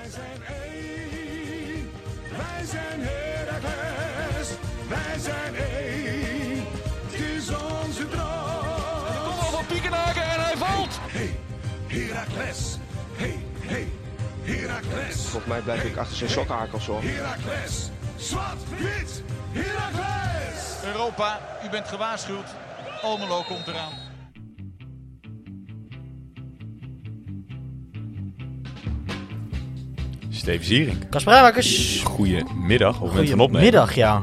Wij zijn één, wij zijn Heracles, wij zijn één, het is onze droom. Hij komt al van Piekenhaken en hij valt! Hey, hey Heracles, hey, hey Heracles. Volgens mij blijf ik achter zijn sokhakels hoor. Heracles, zwart, wit, Heracles! Europa, u bent gewaarschuwd, Almelo komt eraan. Steven Ziering. Kasperijnmakers. Goedemiddag. Of goedemiddag, ja.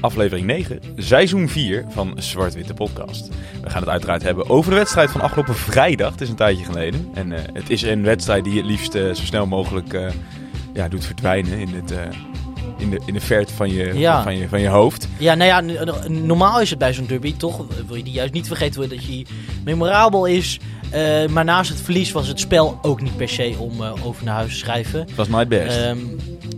Aflevering 9, seizoen 4 van Zwart-Witte Podcast. We gaan het uiteraard hebben over de wedstrijd van afgelopen vrijdag. Het is een tijdje geleden. En het is een wedstrijd die het liefst zo snel mogelijk doet verdwijnen in het... In de verte van je hoofd. Ja, nou ja, normaal is het bij zo'n derby, toch? Wil je die juist niet vergeten, dat je memorabel is. Maar naast het verlies was het spel ook niet per se om over naar huis te schrijven. Het was my best.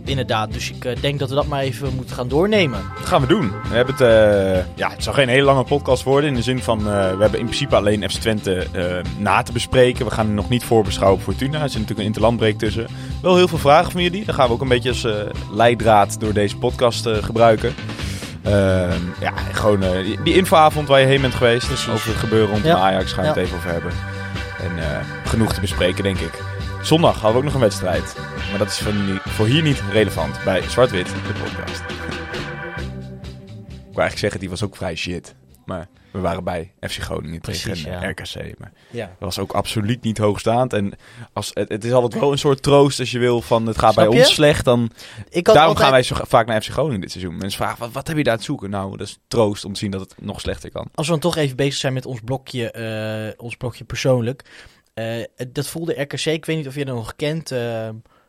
Inderdaad, dus ik denk dat we dat maar even moeten gaan doornemen. Dat gaan we doen. We hebben het, het zal geen hele lange podcast worden. In de zin van, we hebben in principe alleen FC Twente na te bespreken. We gaan nog niet voorbeschouwen op Fortuna. Er zit natuurlijk een interlandbreek tussen. Wel heel veel vragen van jullie. Daar gaan we ook een beetje als leidraad door deze podcast gebruiken. Die infoavond waar je heen bent geweest. Precies. Over het gebeuren rondom Ajax gaan we het even over hebben. En genoeg te bespreken, denk ik. Zondag hadden we ook nog een wedstrijd. Maar dat is voor hier niet relevant bij Zwart-Wit, de podcast. Ik wou eigenlijk zeggen, die was ook vrij shit. Maar we waren bij FC Groningen tegen RKC. Maar dat was ook absoluut niet hoogstaand. En het is altijd wel een soort troost als je wil van het gaat snap bij je? Ons slecht. Daarom gaan wij zo vaak naar FC Groningen dit seizoen. Mensen vragen, wat heb je daar te zoeken? Nou, dat is troost om te zien dat het nog slechter kan. Als we dan toch even bezig zijn met ons blokje persoonlijk. Dat voelde RKC, ik weet niet of je dat nog kent...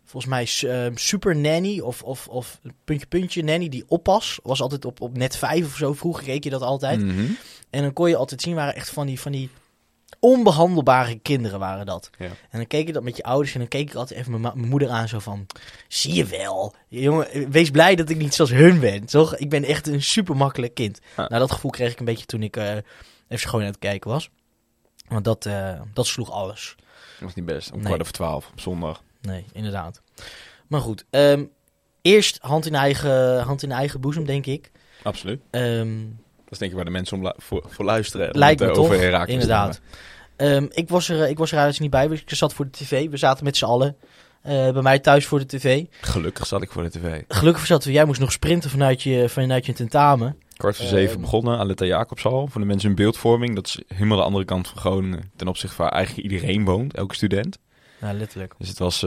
Volgens mij Super Nanny of puntje Nanny, die oppas. Was altijd op net 5 of zo. Vroeger keek je dat altijd. Mm-hmm. En dan kon je altijd zien, waren echt van die onbehandelbare kinderen waren dat. Ja. En dan keek je dat met je ouders. En dan keek ik altijd even mijn moeder aan zo van... Zie je wel. Jongen, wees blij dat ik niet zoals hun ben, toch? Ik ben echt een super makkelijk kind. Ah. Nou, dat gevoel kreeg ik een beetje toen ik even gewoon aan het kijken was. Want dat sloeg alles. Dat was niet best. Om 12:15 op zondag. Nee, inderdaad. Maar goed, eerst hand in eigen boezem, denk ik. Absoluut. Dat is denk ik waar de mensen voor luisteren. Lijkt me toch, inderdaad. Ik was er helaas niet bij, ik zat voor de tv. We zaten met z'n allen bij mij thuis voor de tv. Gelukkig zat ik voor de tv. Jij moest nog sprinten vanuit je tentamen. 6:15 begonnen aan de Jacobshal. Voor de mensen in beeldvorming, dat is helemaal de andere kant van Groningen. Ten opzichte van waar eigenlijk iedereen woont, elke student. Ja, letterlijk. Dus het was,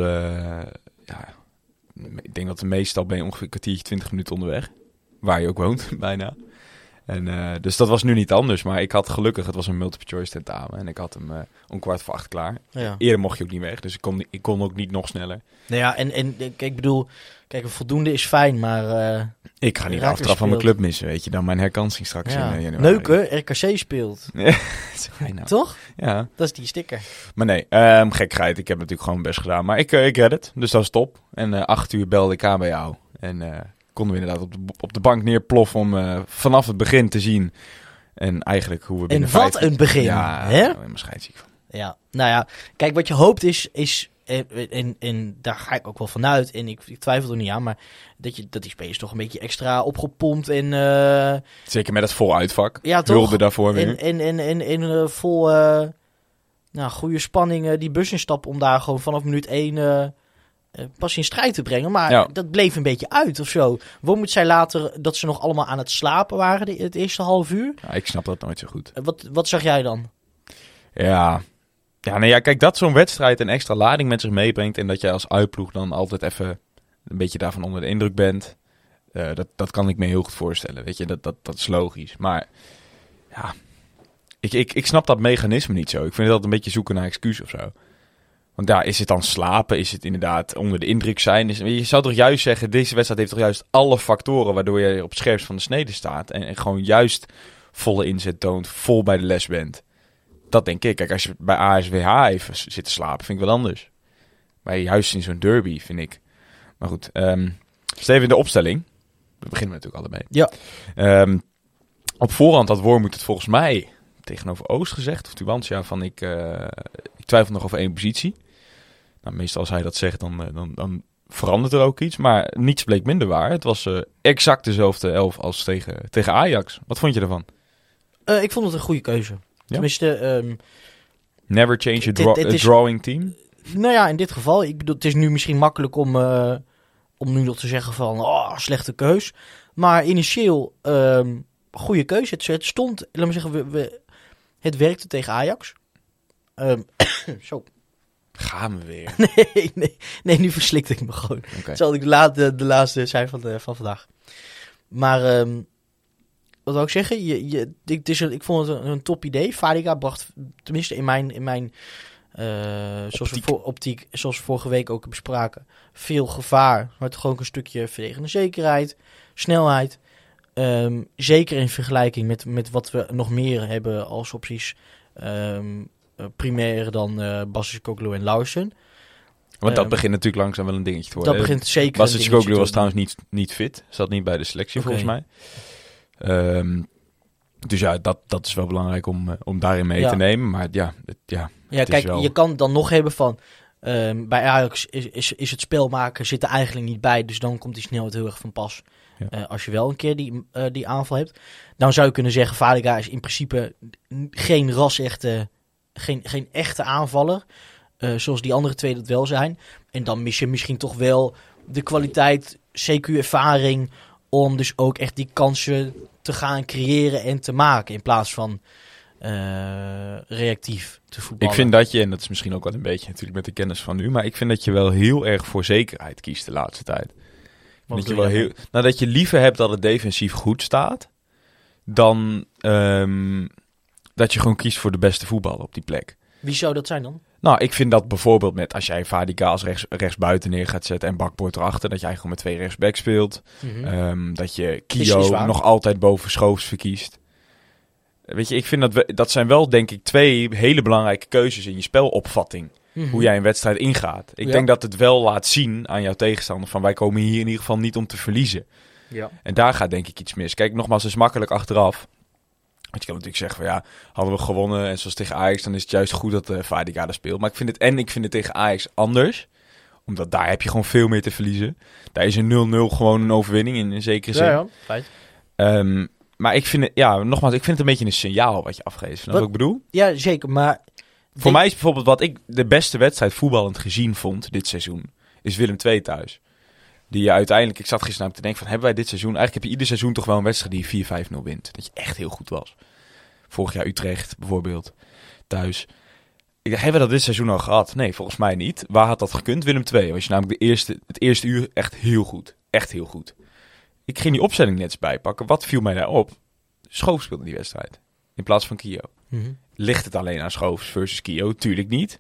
ik denk dat de meestal ben je ongeveer een kwartiertje, 20 minuten onderweg. Waar je ook woont, bijna. En, dus dat was nu niet anders. Maar ik had gelukkig, het was een multiple choice tentamen. En ik had hem om 7:15 klaar. Ja. Eerder mocht je ook niet weg, dus ik kon ook niet nog sneller. Nou ja, en ik bedoel, voldoende is fijn, maar... ik ga niet de aftrap van mijn club missen, weet je. Dan mijn herkansing straks in januari. Leuk hè, RKC speelt. Nou. Toch? Ja. Dat is die sticker. Maar nee, gekheid. Ik heb natuurlijk gewoon mijn best gedaan. Maar ik red het, dus dat is top. En 8:00 belde ik aan bij jou. En konden we inderdaad op de bank neerploffen om vanaf het begin te zien. En eigenlijk hoe we binnen een begin, ja, hè? Nou, helemaal scheidsziek van. Ja, nou ja. Kijk, wat je hoopt is en daar ga ik ook wel vanuit. En ik twijfel er niet aan. Maar dat die spelers toch een beetje extra opgepompt. En, zeker met het vol uitvak. Ja, toch? Hulde daarvoor weer. En vol goede spanning die bus instappen. Om daar gewoon vanaf minuut 1 pas in strijd te brengen. Maar dat bleef een beetje uit of zo. Wormuth zei later dat ze nog allemaal aan het slapen waren. Het eerste half uur. Ja, ik snap dat nooit zo goed. Wat zag jij dan? Ja... Ja, nou ja, kijk, dat zo'n wedstrijd een extra lading met zich meebrengt... en dat jij als uitploeg dan altijd even een beetje daarvan onder de indruk bent... Dat kan ik me heel goed voorstellen, weet je. Dat is logisch. Maar ja, ik snap dat mechanisme niet zo. Ik vind dat een beetje zoeken naar excuus of zo. Want ja, is het dan slapen? Is het inderdaad onder de indruk zijn? Je zou toch juist zeggen, deze wedstrijd heeft toch juist alle factoren... waardoor je op het scherpst van de snede staat... en gewoon juist volle inzet toont, vol bij de les bent... Dat denk ik. Kijk, als je bij ASWH even zit te slapen, vind ik wel anders. Maar juist in zo'n derby, vind ik. Maar goed, Steven, de opstelling. We beginnen natuurlijk allebei. Ja. Op voorhand had Wormuth het volgens mij tegenover Oost gezegd. Of Tubantia van, ik twijfel nog over één positie. Nou, meestal als hij dat zegt, dan verandert er ook iets. Maar niets bleek minder waar. Het was exact dezelfde elf als tegen Ajax. Wat vond je ervan? Ik vond het een goede keuze. Ja? Tenminste... Never change a drawing team? Nou ja, in dit geval. Ik bedoel, het is nu misschien makkelijk om nu nog te zeggen van... Oh, slechte keus. Maar initieel... goede keuze. Het stond... Laat me zeggen, het werkte tegen Ajax. Zo. Gaan we weer. Nee, nu verslikte ik me gewoon. Okay. Zal ik de laatste zijn van vandaag. Maar... wat wil ik zeggen? Ik vond het een top idee. Fadiga bracht, tenminste in mijn optiek, zoals we vorige week ook bespraken, veel gevaar. Maar toch ook een stukje verdedigende zekerheid, snelheid. Zeker in vergelijking met wat we nog meer hebben als opties. Primair dan Bakboer en Lauws. Want dat begint natuurlijk langzaam wel een dingetje te worden. Dat begint zeker Bakboer was trouwens niet fit. Zat niet bij de selectie volgens mij. Dus ja, dat is wel belangrijk om daarin mee te nemen. Maar het kijk, is wel... je kan dan nog hebben van... bij Ajax is het spel maken zit er eigenlijk niet bij. Dus dan komt die snelheid heel erg van pas. Ja. Als je wel een keer die aanval hebt. Dan zou je kunnen zeggen... Fadiga is in principe geen ras-echte... Geen echte aanvaller. Zoals die andere twee dat wel zijn. En dan mis je misschien toch wel... de kwaliteit, CQ-ervaring... om dus ook echt die kansen te gaan creëren en te maken... in plaats van reactief te voetballen. Ik vind dat je, en dat is misschien ook wel een beetje natuurlijk met de kennis van nu... maar ik vind dat je wel heel erg voor zekerheid kiest de laatste tijd. Dat je liever hebt dat het defensief goed staat... dan dat je gewoon kiest voor de beste voetballer op die plek. Wie zou dat zijn dan? Nou, ik vind dat bijvoorbeeld met als jij Fadiga als rechtsbuiten neer gaat zetten en Bakboer erachter, dat jij gewoon met 2 rechtsbacks speelt. Mm-hmm. Dat je Kio nog altijd boven Schoofs verkiest. Weet je, ik vind dat zijn wel denk ik 2 hele belangrijke keuzes in je spelopvatting. Mm-hmm. Hoe jij een wedstrijd ingaat. Ik denk dat het wel laat zien aan jouw tegenstander van wij komen hier in ieder geval niet om te verliezen. Ja. En daar gaat denk ik iets mis. Kijk, nogmaals, het is makkelijk achteraf. Want je kan natuurlijk zeggen van ja, hadden we gewonnen en zoals tegen Ajax, dan is het juist goed dat Fadiga er speelt. Maar ik vind het tegen Ajax anders, omdat daar heb je gewoon veel meer te verliezen. Daar is een 0-0 gewoon een overwinning in zekere zin. Ja, feit. Maar ik vind het, ik vind het een beetje een signaal wat je afgeeft. Wat ik bedoel? Ja, zeker, maar... Voor mij is bijvoorbeeld wat ik de beste wedstrijd voetballend gezien vond dit seizoen, is Willem II thuis. Die uiteindelijk, ik zat gisteren te denken van, hebben wij dit seizoen... Eigenlijk heb je ieder seizoen toch wel een wedstrijd die 4-5-0 wint. Dat je echt heel goed was. Vorig jaar Utrecht bijvoorbeeld, thuis. Ik dacht, hebben we dat dit seizoen al gehad? Nee, volgens mij niet. Waar had dat gekund? Willem II was je namelijk het eerste uur echt heel goed. Echt heel goed. Ik ging die opstelling net eens bijpakken. Wat viel mij daar op? Schoofs speelde die wedstrijd. In plaats van Kio. Mm-hmm. Ligt het alleen aan Schoofs versus Kio? Tuurlijk niet.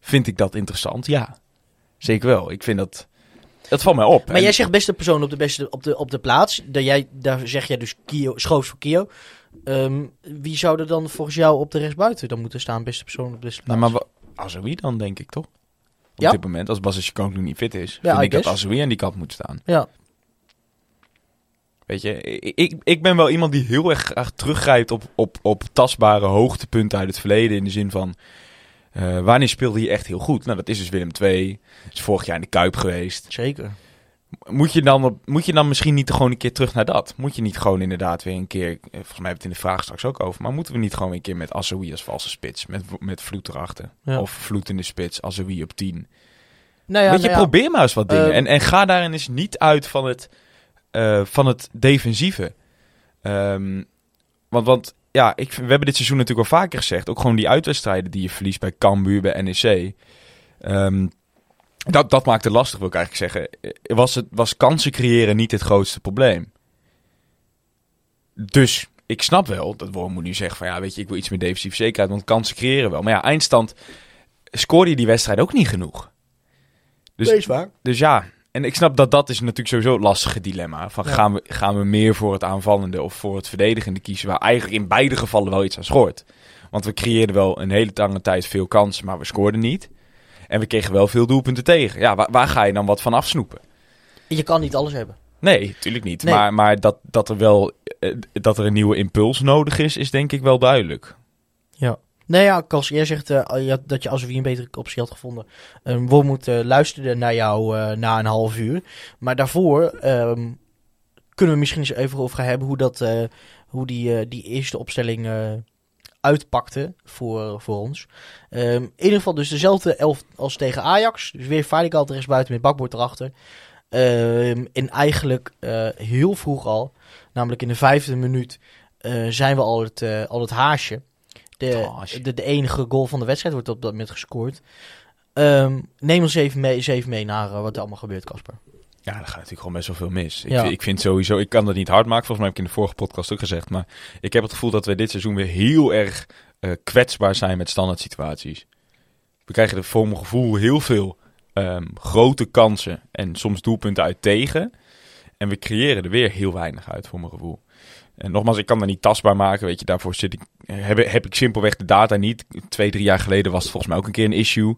Vind ik dat interessant? Ja. Zeker wel. Ik vind dat valt mij op. Maar jij zegt beste persoon op de beste op de plaats. Daar zeg jij dus Kio, Schoofs voor Kio. Wie zou er dan volgens jou op de rechtsbuiten dan moeten staan? Beste persoon op de beste plaats. Nou, maar Azaoui dan denk ik toch? Op dit moment als Blaswich nog niet fit is, vind ik dat Azaoui aan die kant moet staan. Ja. Weet je, ik ben wel iemand die heel erg graag teruggrijpt op tastbare hoogtepunten uit het verleden in de zin van. Wanneer speelde je echt heel goed? Nou, dat is dus Willem II. Is vorig jaar in de Kuip geweest. Zeker. Moet je dan misschien niet gewoon een keer terug naar dat? Moet je niet gewoon inderdaad weer een keer... Volgens mij hebben we het in de vraag straks ook over. Maar moeten we niet gewoon een keer met Azaoui als valse spits? Met Vloet erachter. Ja. Of Vloet in de spits, Azaoui op 10. Probeer maar eens wat dingen. En ga daarin eens niet uit van het defensieve. Want... Ja, we hebben dit seizoen natuurlijk al vaker gezegd. Ook gewoon die uitwedstrijden die je verliest bij Cambuur, bij NEC. Dat maakt het lastig, wil ik eigenlijk zeggen. Was kansen creëren niet het grootste probleem? Dus ik snap wel dat Wormuth nu zegt van... Ja, weet je, ik wil iets meer defensief zekerheid, want kansen creëren wel. Maar ja, eindstand scoorde je die wedstrijd ook niet genoeg. Dus ja... En ik snap dat is natuurlijk sowieso het lastige dilemma. Van gaan we meer voor het aanvallende of voor het verdedigende kiezen... waar eigenlijk in beide gevallen wel iets aan schort. Want we creëerden wel een hele lange tijd veel kansen, maar we scoorden niet. En we kregen wel veel doelpunten tegen. Ja, waar ga je dan wat van afsnoepen? Je kan niet alles hebben. Nee, natuurlijk niet. Nee. Maar dat er een nieuwe impuls nodig is, is denk ik wel duidelijk. Ja. Nou ja, Kasper zegt dat je Azaoui een betere optie had gevonden. Wormuth luisterde naar jou na een half uur. Maar daarvoor kunnen we misschien eens even over gaan hebben hoe die eerste opstelling uitpakte voor ons. In ieder geval dus dezelfde elf als tegen Ajax. Dus weer Fadiga al rechtsbuiten met Bakboer erachter. En eigenlijk heel vroeg al, namelijk in de 5e minuut, zijn we al het haasje. De enige goal van de wedstrijd wordt op dat moment gescoord. Neem ons even mee naar wat er allemaal gebeurt, Kasper. Ja, daar gaat natuurlijk gewoon best wel veel mis. Ja. Ik vind sowieso, ik kan dat niet hard maken. Volgens mij heb ik in de vorige podcast ook gezegd. Maar ik heb het gevoel dat we dit seizoen weer heel erg kwetsbaar zijn met standaard situaties. We krijgen er voor mijn gevoel heel veel grote kansen en soms doelpunten uit tegen. En we creëren er weer heel weinig uit, voor mijn gevoel. En nogmaals, ik kan dat niet tastbaar maken. Weet je, daarvoor heb ik simpelweg de data niet. 2-3 jaar geleden was het volgens mij ook een keer een issue.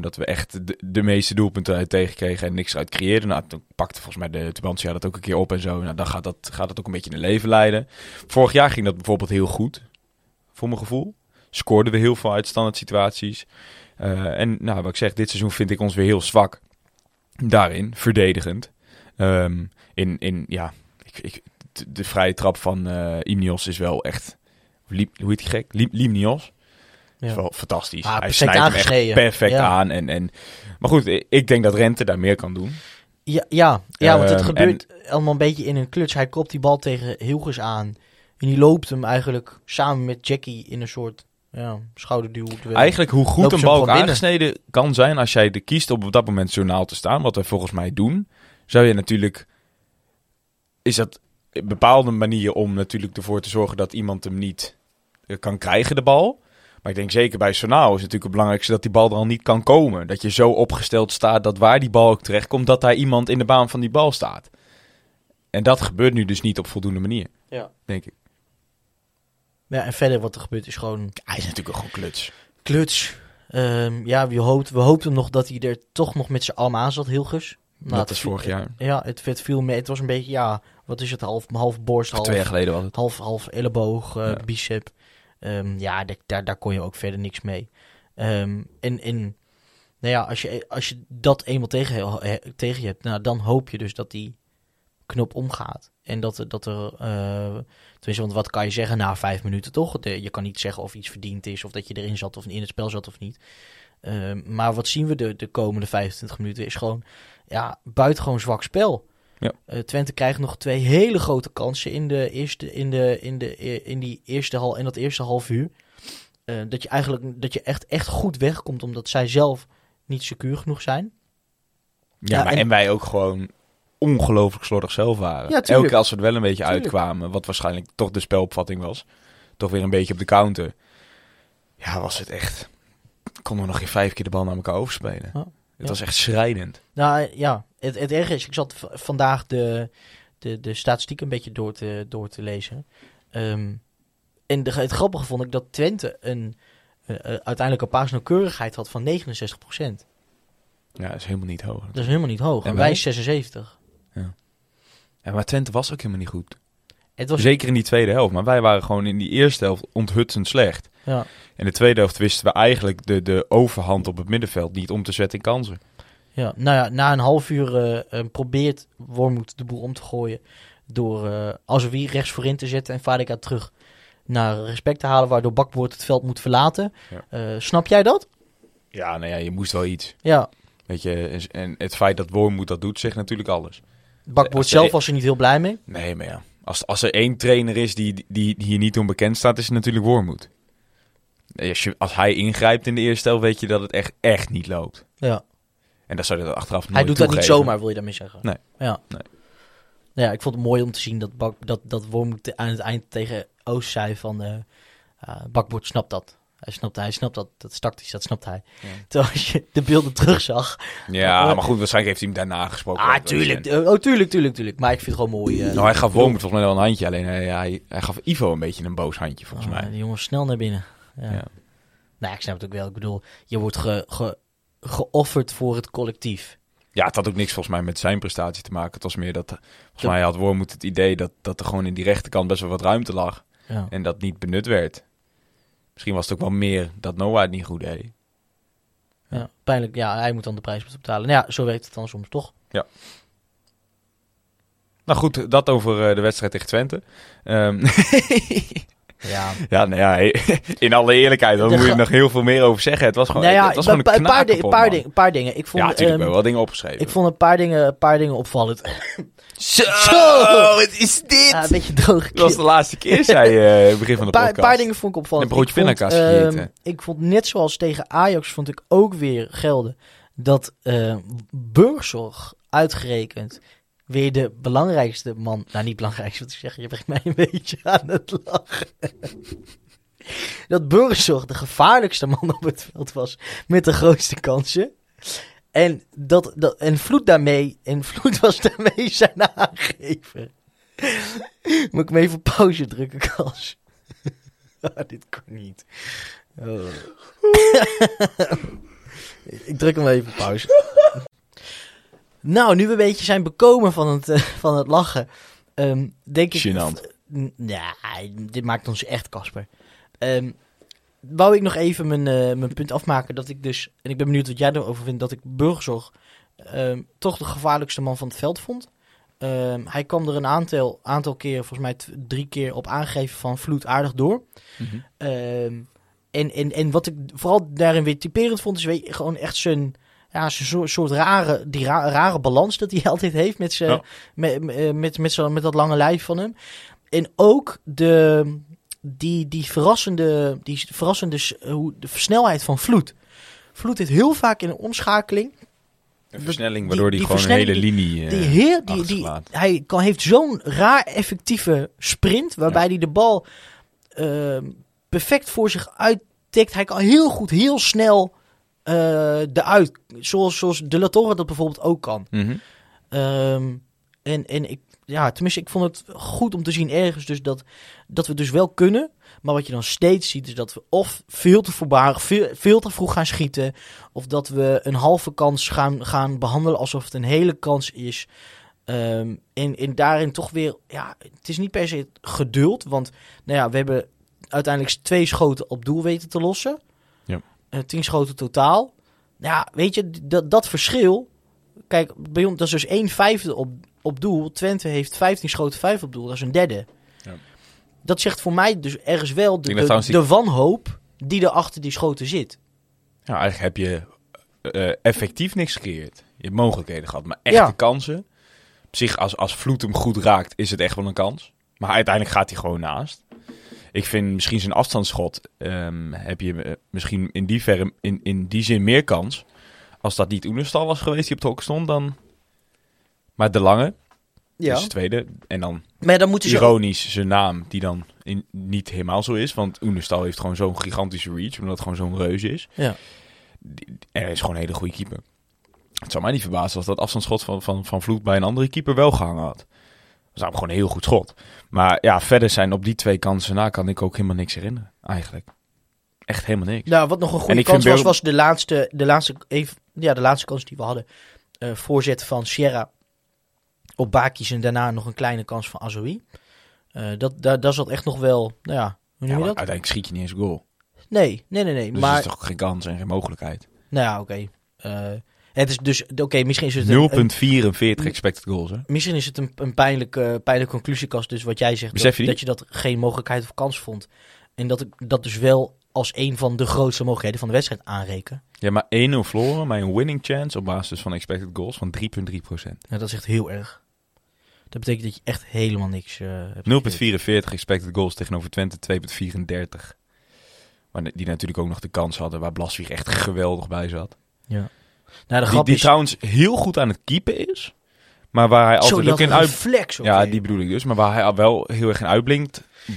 Dat we echt de meeste doelpunten uit tegenkregen en niks eruit creëerden. Nou, toen pakte volgens mij de Tubantia dat ook een keer op en zo. Nou, dan gaat dat ook een beetje in het leven leiden. Vorig jaar ging dat bijvoorbeeld heel goed, voor mijn gevoel. Scoorden we heel veel uit standaard situaties. En nou, wat ik zeg, dit seizoen vind ik ons weer heel zwak. Daarin, verdedigend. De vrije trap van Limnios is wel echt... Hoe heet die gek? Limnios. Ja. Is wel fantastisch. Ah, hij snijdt hem echt perfect aan. En... Maar goed, ik denk dat Rente daar meer kan doen. Ja, want het gebeurt allemaal een beetje in een kluts. Hij kopt die bal tegen Hilgers aan. En die loopt hem eigenlijk samen met Jackie in een soort schouderduw. Eigenlijk hoe goed een bal aangesneden kan zijn... als jij er kiest om op dat moment journaal te staan... wat we volgens mij doen... zou je natuurlijk... is dat een bepaalde manier om natuurlijk ervoor te zorgen... dat iemand hem niet kan krijgen, de bal... Maar ik denk zeker bij Sonau is het natuurlijk het belangrijkste dat die bal er al niet kan komen. Dat je zo opgesteld staat dat waar die bal ook terechtkomt, dat daar iemand in de baan van die bal staat. En dat gebeurt nu dus niet op voldoende manier, denk ik. Ja, en verder wat er gebeurt is gewoon... Hij is natuurlijk gewoon kluts. We hoopten nog dat hij er toch nog met z'n allen aan zat, Hilgers. Nou, dat is vorig jaar. Ja, het viel mee. Het was een beetje, wat is het, half borst, half... 2 jaar geleden was het. Half elleboog, bicep. Daar kon je ook verder niks mee. Als je dat eenmaal tegen je hebt... Nou, dan hoop je dus dat die knop omgaat. En dat er... tenminste, want wat kan je zeggen na 5 minuten, toch? Je kan niet zeggen of iets verdiend is... of dat je erin zat of in het spel zat of niet. Maar wat zien we de komende 25 minuten... is gewoon buitengewoon zwak spel... Ja. Twente krijgt nog 2 hele grote kansen in dat eerste half uur. Dat je echt goed wegkomt omdat zij zelf niet secuur genoeg zijn. Ja, en wij ook gewoon ongelooflijk slordig zelf waren. Ja, elke keer als we er wel een beetje uitkwamen, wat waarschijnlijk toch de spelopvatting was, toch weer een beetje op de counter. Ja, was het echt... Konden we nog geen 5 keer de bal naar elkaar overspelen. Ja. Het was echt schrijnend. Nou ja, het erg is, ik zat vandaag de statistiek een beetje door te lezen. En het grappige vond ik dat Twente uiteindelijk een paasnauwkeurigheid had van 69%. Ja, dat is helemaal niet hoog. Dat is helemaal niet hoog. En wij 76. Ja. Ja, maar Twente was ook helemaal niet goed. Het was... Zeker in die tweede helft. Maar wij waren gewoon in die eerste helft onthutsend slecht. Ja. In de tweede helft wisten we eigenlijk de overhand op het middenveld niet om te zetten in kansen. Ja, na een half uur probeert Wormuth de boel om te gooien door Azaoui rechts voorin te zetten en Fadiga terug naar respect te halen, waardoor Bakboer het veld moet verlaten. Ja. Snap jij dat? Ja, nou ja, je moest wel iets. Ja. Weet je, en het feit dat Wormuth dat doet, zegt natuurlijk alles. Bakboer zelf was er niet heel blij mee. Nee, maar ja. Als er één trainer is die hier niet onbekend staat, is het natuurlijk Wormuth. Als hij ingrijpt in de eerste helft, weet je dat het echt niet loopt. Ja. En dat zou je dat achteraf nooit toegeven. Hij doet dat niet zomaar, wil je daarmee zeggen? Nee. Ja. Nee. Ja, ik vond het mooi om te zien dat Wormuth aan het eind tegen Oost zei van... Bakboer snapt dat. Hij snapt dat. Dat is tactisch, dat snapt hij. Ja. Terwijl als je de beelden terugzag... Ja, maar goed, waarschijnlijk heeft hij hem daarna gesproken. Ah, tuurlijk. Tuurlijk. Maar ik vind het gewoon mooi. Hij gaf Wormuth volgens mij wel een handje. Alleen hij gaf Ivo een beetje een boos handje, volgens mij. Die jongen snel naar binnen. Ja. Ja. Nou, ik snap het ook wel. Ik bedoel, je wordt geofferd voor het collectief. Ja, het had ook niks volgens mij met zijn prestatie te maken. Het was meer dat, volgens mij had Wormuth het idee dat er gewoon in die rechterkant best wel wat ruimte lag. Ja. En dat niet benut werd. Misschien was het ook wel meer dat Noah het niet goed deed. Ja, pijnlijk. Ja, hij moet dan de prijs betalen. Nou ja, zo werkt het dan soms toch. Ja. Nou goed, dat over de wedstrijd tegen Twente. Ja. Ja, nou ja, in alle eerlijkheid, daar moet je nog heel veel meer over zeggen. Het was gewoon, nou ja, het was gewoon een paar dingen. Ik vond, ja, natuurlijk ben wel dingen opgeschreven. Ik vond een paar dingen opvallend. Zo, wat is dit? Ja, een beetje droog. Dat was de laatste keer, zei je begin van de podcast. Een paar dingen vond ik opvallend. Een broodje pindakaas gegeten. Ik vond, net zoals tegen Ajax, vond ik ook weer gelden dat Burgzorg uitgerekend weer de belangrijkste man... Nou, niet belangrijkste, wat ik zeg. Je brengt mij een beetje aan het lachen. Dat Burgzorg de gevaarlijkste man op het veld was. Met de grootste kansen. En Vloet was daarmee zijn aangever. Moet ik hem even pauze drukken, Kals? Oh, dit kan niet. Oh. Ik druk hem even pauze. Nou, nu we een beetje zijn bekomen van het lachen, denk ik... Gênant. Dit maakt ons echt, Kasper. Wou ik nog even mijn punt afmaken dat ik dus... En ik ben benieuwd wat jij erover vindt, dat ik Burgzorg toch de gevaarlijkste man van het veld vond. Hij kwam er een aantal keren, volgens mij 3 keer op aangeven van Vloed aardig door. Mm-hmm. En wat ik vooral daarin weer typerend vond, is gewoon echt zijn... Ja, zo'n soort rare balans dat hij altijd heeft met zijn met dat lange lijf van hem. En ook die verrassende snelheid van Vloed. Vloed heeft heel vaak in een omschakeling. Een versnelling, waardoor hij gewoon een hele linie achterslaat. Hij heeft zo'n raar effectieve sprint, waarbij hij de bal perfect voor zich uittikt. Hij kan heel goed, heel snel... zoals De La Torre dat bijvoorbeeld ook kan. Mm-hmm. Ik vond het goed om te zien ergens dus dat we dus wel kunnen, maar wat je dan steeds ziet is dat we of veel te vroeg gaan schieten, of dat we een halve kans gaan behandelen alsof het een hele kans is. En daarin toch weer, ja, het is niet per se geduld, want nou ja, we hebben uiteindelijk 2 schoten op doel weten te lossen. 10 schoten totaal. Ja, weet je, dat verschil... Kijk, bij ons, dat is dus 1/5 op doel. Twente heeft 15 schoten, 5 op doel. Dat is een derde. Ja. Dat zegt voor mij dus ergens wel de wanhoop die er achter die schoten zit. Ja, eigenlijk heb je effectief niks gecreëerd. Je hebt mogelijkheden gehad, maar echte kansen... Op zich, als Vloed hem goed raakt, is het echt wel een kans. Maar uiteindelijk gaat hij gewoon naast. Ik vind misschien zijn afstandsschot... heb je misschien in die zin meer kans. Als dat niet Oenerstal was geweest die op het hok stond, dan... Maar De Lange, dus de tweede. En dan, maar dan moet ironisch zijn naam, die dan niet helemaal zo is. Want Oenerstal heeft gewoon zo'n gigantische reach, omdat het gewoon zo'n reuze is. Ja. Er is gewoon een hele goede keeper. Het zou mij niet verbazen als dat afstandsschot van Vloed bij een andere keeper wel gehangen had. Dat is gewoon een heel goed schot. Maar ja, verder zijn op die 2 kansen na kan ik ook helemaal niks herinneren, eigenlijk. Echt helemaal niks. Nou, wat nog een goede kans was de laatste kans die we hadden. Voorzet van Sierra op Bakış en daarna nog een kleine kans van Azaoui. Daar zat echt nog wel, nou ja, hoe noem je dat? Uiteindelijk schiet je niet eens goal. Nee. Dus maar... is toch geen kans en geen mogelijkheid? Nou ja, oké. Het is dus, misschien is het 0,44 expected goals. Hè? Misschien is het een pijnlijke conclusiekast. Dus wat jij zegt, dat je dat geen mogelijkheid of kans vond. En dat ik dat dus wel als een van de grootste mogelijkheden van de wedstrijd aanreken. Ja, maar 1-0 verloren, maar een winning chance op basis van expected goals van 3,3%. Ja, dat is echt heel erg. Dat betekent dat je echt helemaal niks hebt. 0,44 expected goals tegenover Twente 2,34. Maar die natuurlijk ook nog de kans hadden waar Blaswich echt geweldig bij zat. Ja. Nou, die trouwens heel goed aan het keepen is. Maar waar hij altijd ook in uitblinkt. Ja, die bedoel ik dus. Maar waar hij wel heel erg in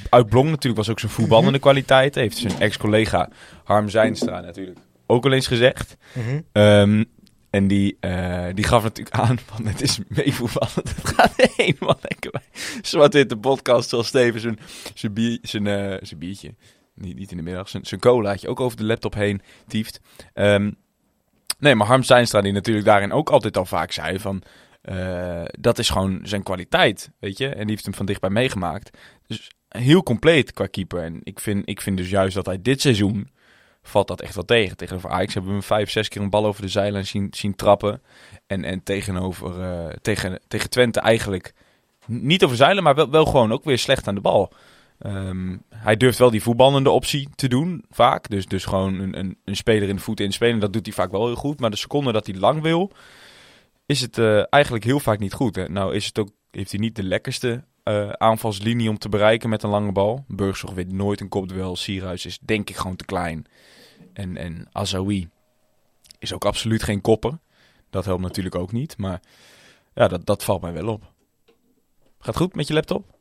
uitblonk natuurlijk, was ook zijn voetballende kwaliteit. Heeft zijn ex-collega Harm Zijnstra natuurlijk ook al eens gezegd. Mm-hmm. En die gaf natuurlijk aan, want het is meevoetballen. Het gaat helemaal lekker bij. Zwart-wit de podcast, zoals Steven zijn biertje. Niet in de middag. Zijn colaatje ook over de laptop heen tieft. Nee, maar Harm Zijnstra, die natuurlijk daarin ook altijd al vaak zei van... dat is gewoon zijn kwaliteit, weet je. En die heeft hem van dichtbij meegemaakt. Dus heel compleet qua keeper. En ik vind dus juist dat hij dit seizoen... valt dat echt wel tegen. Tegenover Ajax hebben we hem 5-6 keer een bal over de zijlijn zien trappen. En tegen Twente eigenlijk niet over zeilen, maar wel gewoon ook weer slecht aan de bal. Hij durft wel die voetballende optie te doen, vaak. Dus gewoon een speler in de voeten inspelen. Dat doet hij vaak wel heel goed. Maar de seconde dat hij lang wil, is het eigenlijk heel vaak niet goed. Hè? Nou is het ook, heeft hij niet de lekkerste aanvalslinie om te bereiken met een lange bal. Burgzorg wint nooit een kopduel. Sierhuis is denk ik gewoon te klein. En Azaoui is ook absoluut geen kopper. Dat helpt natuurlijk ook niet. Maar ja, dat valt mij wel op. Gaat goed met je laptop?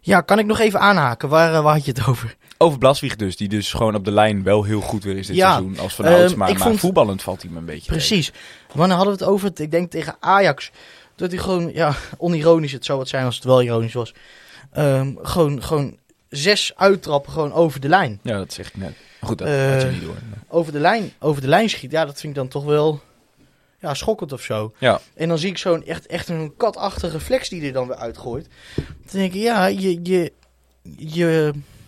Ja, kan ik nog even aanhaken? Waar had je het over? Over Blaswich dus. Die dus gewoon op de lijn wel heel goed weer is dit seizoen. Als vanouds, maar voetballend valt hij me een beetje. Precies. Wanneer hadden we het over? Ik denk tegen Ajax. Dat hij gewoon, ja, onironisch, het zou wat zijn als het wel ironisch was. Gewoon 6 uittrappen gewoon over de lijn. Ja, dat zeg ik net. Goed, dat gaat je niet door. Nee. Over de lijn schiet, ja, dat vind ik dan toch wel schokkend of zo. Ja. En dan zie ik zo'n echt een katachtige flex die er dan weer uitgooit. Dan denk ik, ja, je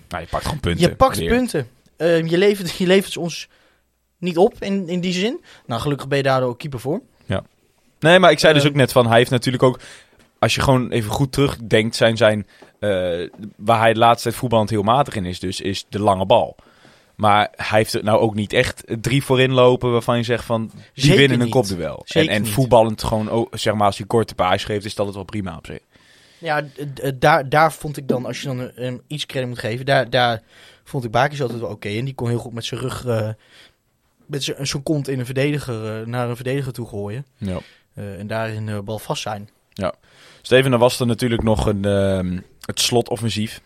pakt gewoon punten. Je pakt punten. Je levert ons niet op in die zin. Nou, gelukkig ben je daardoor ook keeper voor. Ja. Nee, maar ik zei dus ook net van, hij heeft natuurlijk ook... Als je gewoon even goed terugdenkt, waar hij de laatste tijd voetballend heel matig in is, dus is de lange bal. Maar hij heeft er nou ook niet echt 3 voorin lopen waarvan je zegt van, die zeker winnen een niet. Kopduel. En voetballend gewoon, zeg maar, als hij korte paas geeft, is dat het wel prima op zich. Ja, daar vond ik dan, als je dan iets credit moet geven, daar vond ik Bakış altijd wel oké. En die kon heel goed met zijn rug, met zijn kont in een verdediger, naar een verdediger toe gooien. Ja. En daarin bal vast zijn. Ja. Steven, dan was er natuurlijk nog het slotoffensief.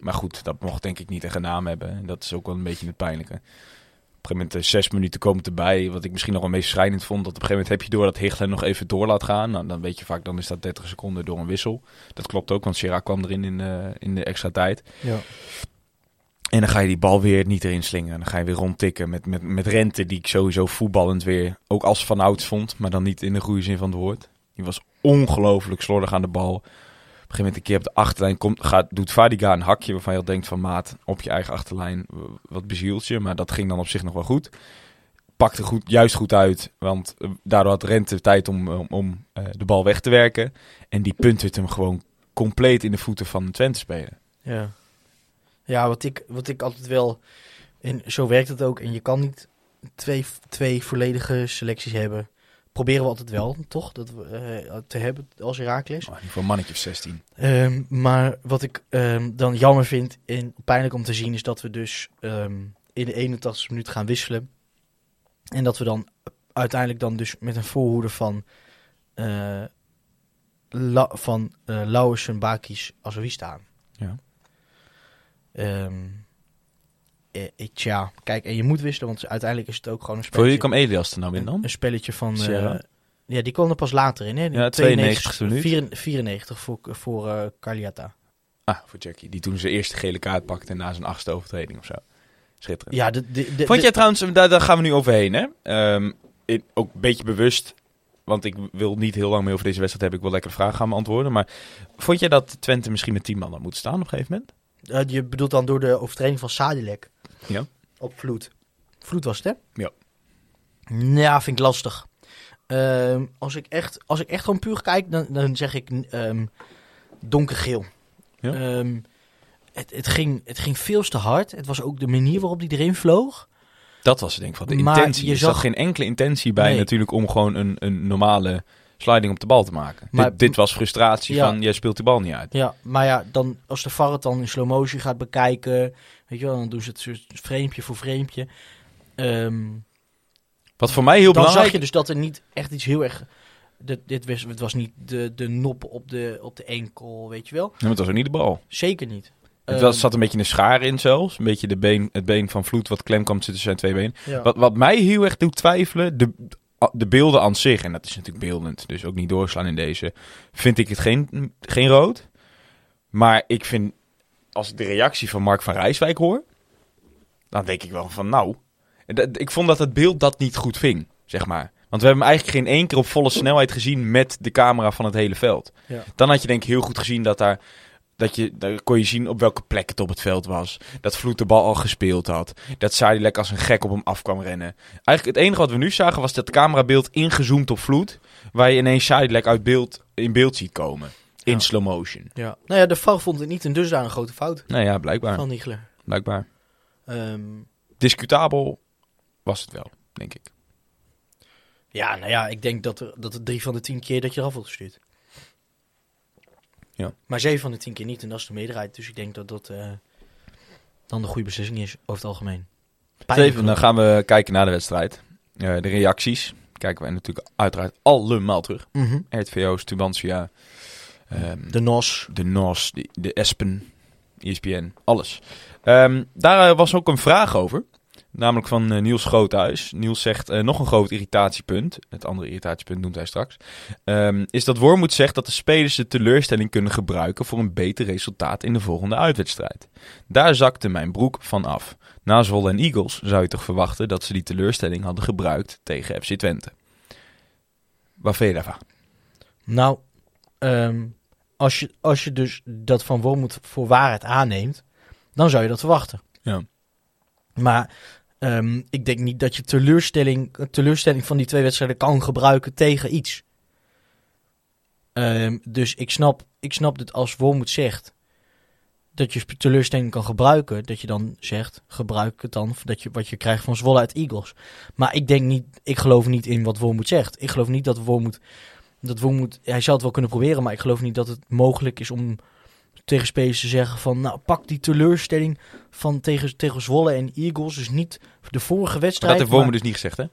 Maar goed, dat mocht denk ik niet echt een naam hebben. En dat is ook wel een beetje het pijnlijke. Op een gegeven moment 6 minuten komen erbij. Wat ik misschien nog wel meest schrijnend vond. Dat op een gegeven moment heb je door dat Hichler nog even door laat gaan. Nou, dan weet je vaak, dan is dat 30 seconden door een wissel. Dat klopt ook, want Sierra kwam erin in de extra tijd. Ja. En dan ga je die bal weer niet erin slingen. Dan ga je weer rondtikken met Rente, die ik sowieso voetballend weer ook als vanouds vond. Maar dan niet in de goede zin van het woord. Die was ongelooflijk slordig aan de bal. Op een gegeven moment een keer op de achterlijn doet Fadiga een hakje waarvan je al denkt van, maat, op je eigen achterlijn, wat bezielt je. Maar dat ging dan op zich nog wel goed. Pakte juist goed uit, want daardoor had Rente tijd om de bal weg te werken. En die punt hem gewoon compleet in de voeten van een Twente speler. Ja. Ja, wat ik altijd wel... En zo werkt het ook. En je kan niet twee volledige selecties hebben. Proberen we altijd wel, toch? Dat we, te hebben als Heracles. Oh, voor een mannetje of 16. Maar wat ik dan jammer vind en pijnlijk om te zien... is dat we dus in de 81e minuut gaan wisselen. En dat we dan uiteindelijk dan dus met een voorhoede van... Lauws en Bakis Azaoui staan. Ja. Kijk, en je moet wisselen, want uiteindelijk is het ook gewoon een spelletje. Voor jullie kwam Elias er nou in dan? Een spelletje van... ja, die kwam er pas later in, hè? Ja, 92 minuten. 94 voor Kaliata. Voor Jackie, die toen zijn eerste gele kaart pakte en na zijn 8e overtreding of zo. Schitterend. Ja, vond jij trouwens, daar gaan we nu overheen, hè? Ook een beetje bewust, want ik wil niet heel lang meer over deze wedstrijd hebben. Ik wil lekker vragen gaan beantwoorden, maar vond jij dat Twente misschien met 10 man had moeten staan op een gegeven moment? Je bedoelt dan door de overtreding van Sadílek. Ja. Op Vloet. Vloet was het, hè? Ja. Nou, vind ik lastig. Als ik echt gewoon puur kijk, dan zeg ik donkergeel. Ja. Het ging veel te hard. Het was ook de manier waarop die erin vloog. Dat was het, denk ik, van de intentie. Er zat geen enkele intentie bij natuurlijk om gewoon een normale... sliding op de bal te maken. Maar, dit was frustratie van, jij speelt die bal niet uit. Ja, maar ja, dan als de VAR het dan in slow motion gaat bekijken, weet je wel, dan doen ze het frame voor frame. Wat voor mij heel belangrijk... Dan zag je dus dat er niet echt iets heel erg... Het was niet de nop op de enkel, weet je wel. Nee, maar het was ook niet de bal. Zeker niet. Er zat een beetje een schaar in zelfs. Een beetje het been van Vloet wat klem kwam tussen zijn 2 benen. Ja. Wat mij heel erg doet twijfelen... De beelden aan zich, en dat is natuurlijk beeldend, dus ook niet doorslaan in deze, vind ik het geen rood. Maar ik vind, als ik de reactie van Mark van Rijswijk hoor, dan denk ik wel van nou. Ik vond dat het beeld dat niet goed ving, zeg maar. Want we hebben hem eigenlijk geen één keer op volle snelheid gezien met de camera van het hele veld. Ja. Dan had je denk ik heel goed gezien dat daar daar kon je zien op welke plek het op het veld was. Dat Vloet de bal al gespeeld had. Dat Sadílek als een gek op hem af kwam rennen. Eigenlijk het enige wat we nu zagen was dat camerabeeld ingezoomd op Vloet. Waar je ineens Sadílek in beeld ziet komen. In slow motion. Ja. Nou ja, de VAR vond het niet een dusdanig grote fout. Nou ja, blijkbaar. Van Niegler. Blijkbaar. Discutabel was het wel, denk ik. Ja, nou ja, ik denk dat het 3 van de 10 keer dat je eraf wordt gestuurd. Ja. Maar 7 van de 10 keer niet en dat is de meerderheid. Dus ik denk dat dat dan de goede beslissing is over het algemeen. Steven, dan gaan we kijken naar de wedstrijd. De reacties kijken wij natuurlijk uiteraard allemaal terug. Mm-hmm. RTVO's, Tubantia. De NOS. De NOS, de ESPN, ESPN, alles. Daar was ook een vraag over. Namelijk van Niels Groothuis. Niels zegt nog een groot irritatiepunt. Het andere irritatiepunt noemt hij straks. Is dat Wormuth zegt dat de spelers de teleurstelling kunnen gebruiken voor een beter resultaat in de volgende uitwedstrijd. Daar zakte mijn broek van af. Na Zwolle en Eagles zou je toch verwachten dat ze die teleurstelling hadden gebruikt tegen FC Twente. Wat vind je daarvan? Nou, als je dus dat van Wormuth voor waarheid aanneemt, dan zou je dat verwachten. Ja. Maar ik denk niet dat je teleurstelling van die 2 wedstrijden kan gebruiken tegen iets. Dus ik snap dat als Wormuth zegt dat je teleurstelling kan gebruiken, dat je dan zegt, gebruik het dan dat je, wat je krijgt van Zwolle uit Eagles. Maar ik geloof niet in wat Wormuth zegt. Ik geloof niet dat Wormuth, hij zou het wel kunnen proberen, maar ik geloof niet dat het mogelijk is om tegen spelers te zeggen van, nou, pak die teleurstelling van tegen Zwolle en Eagles. Dus niet de vorige wedstrijd. Maar dat heeft Wormuth dus niet gezegd, hè?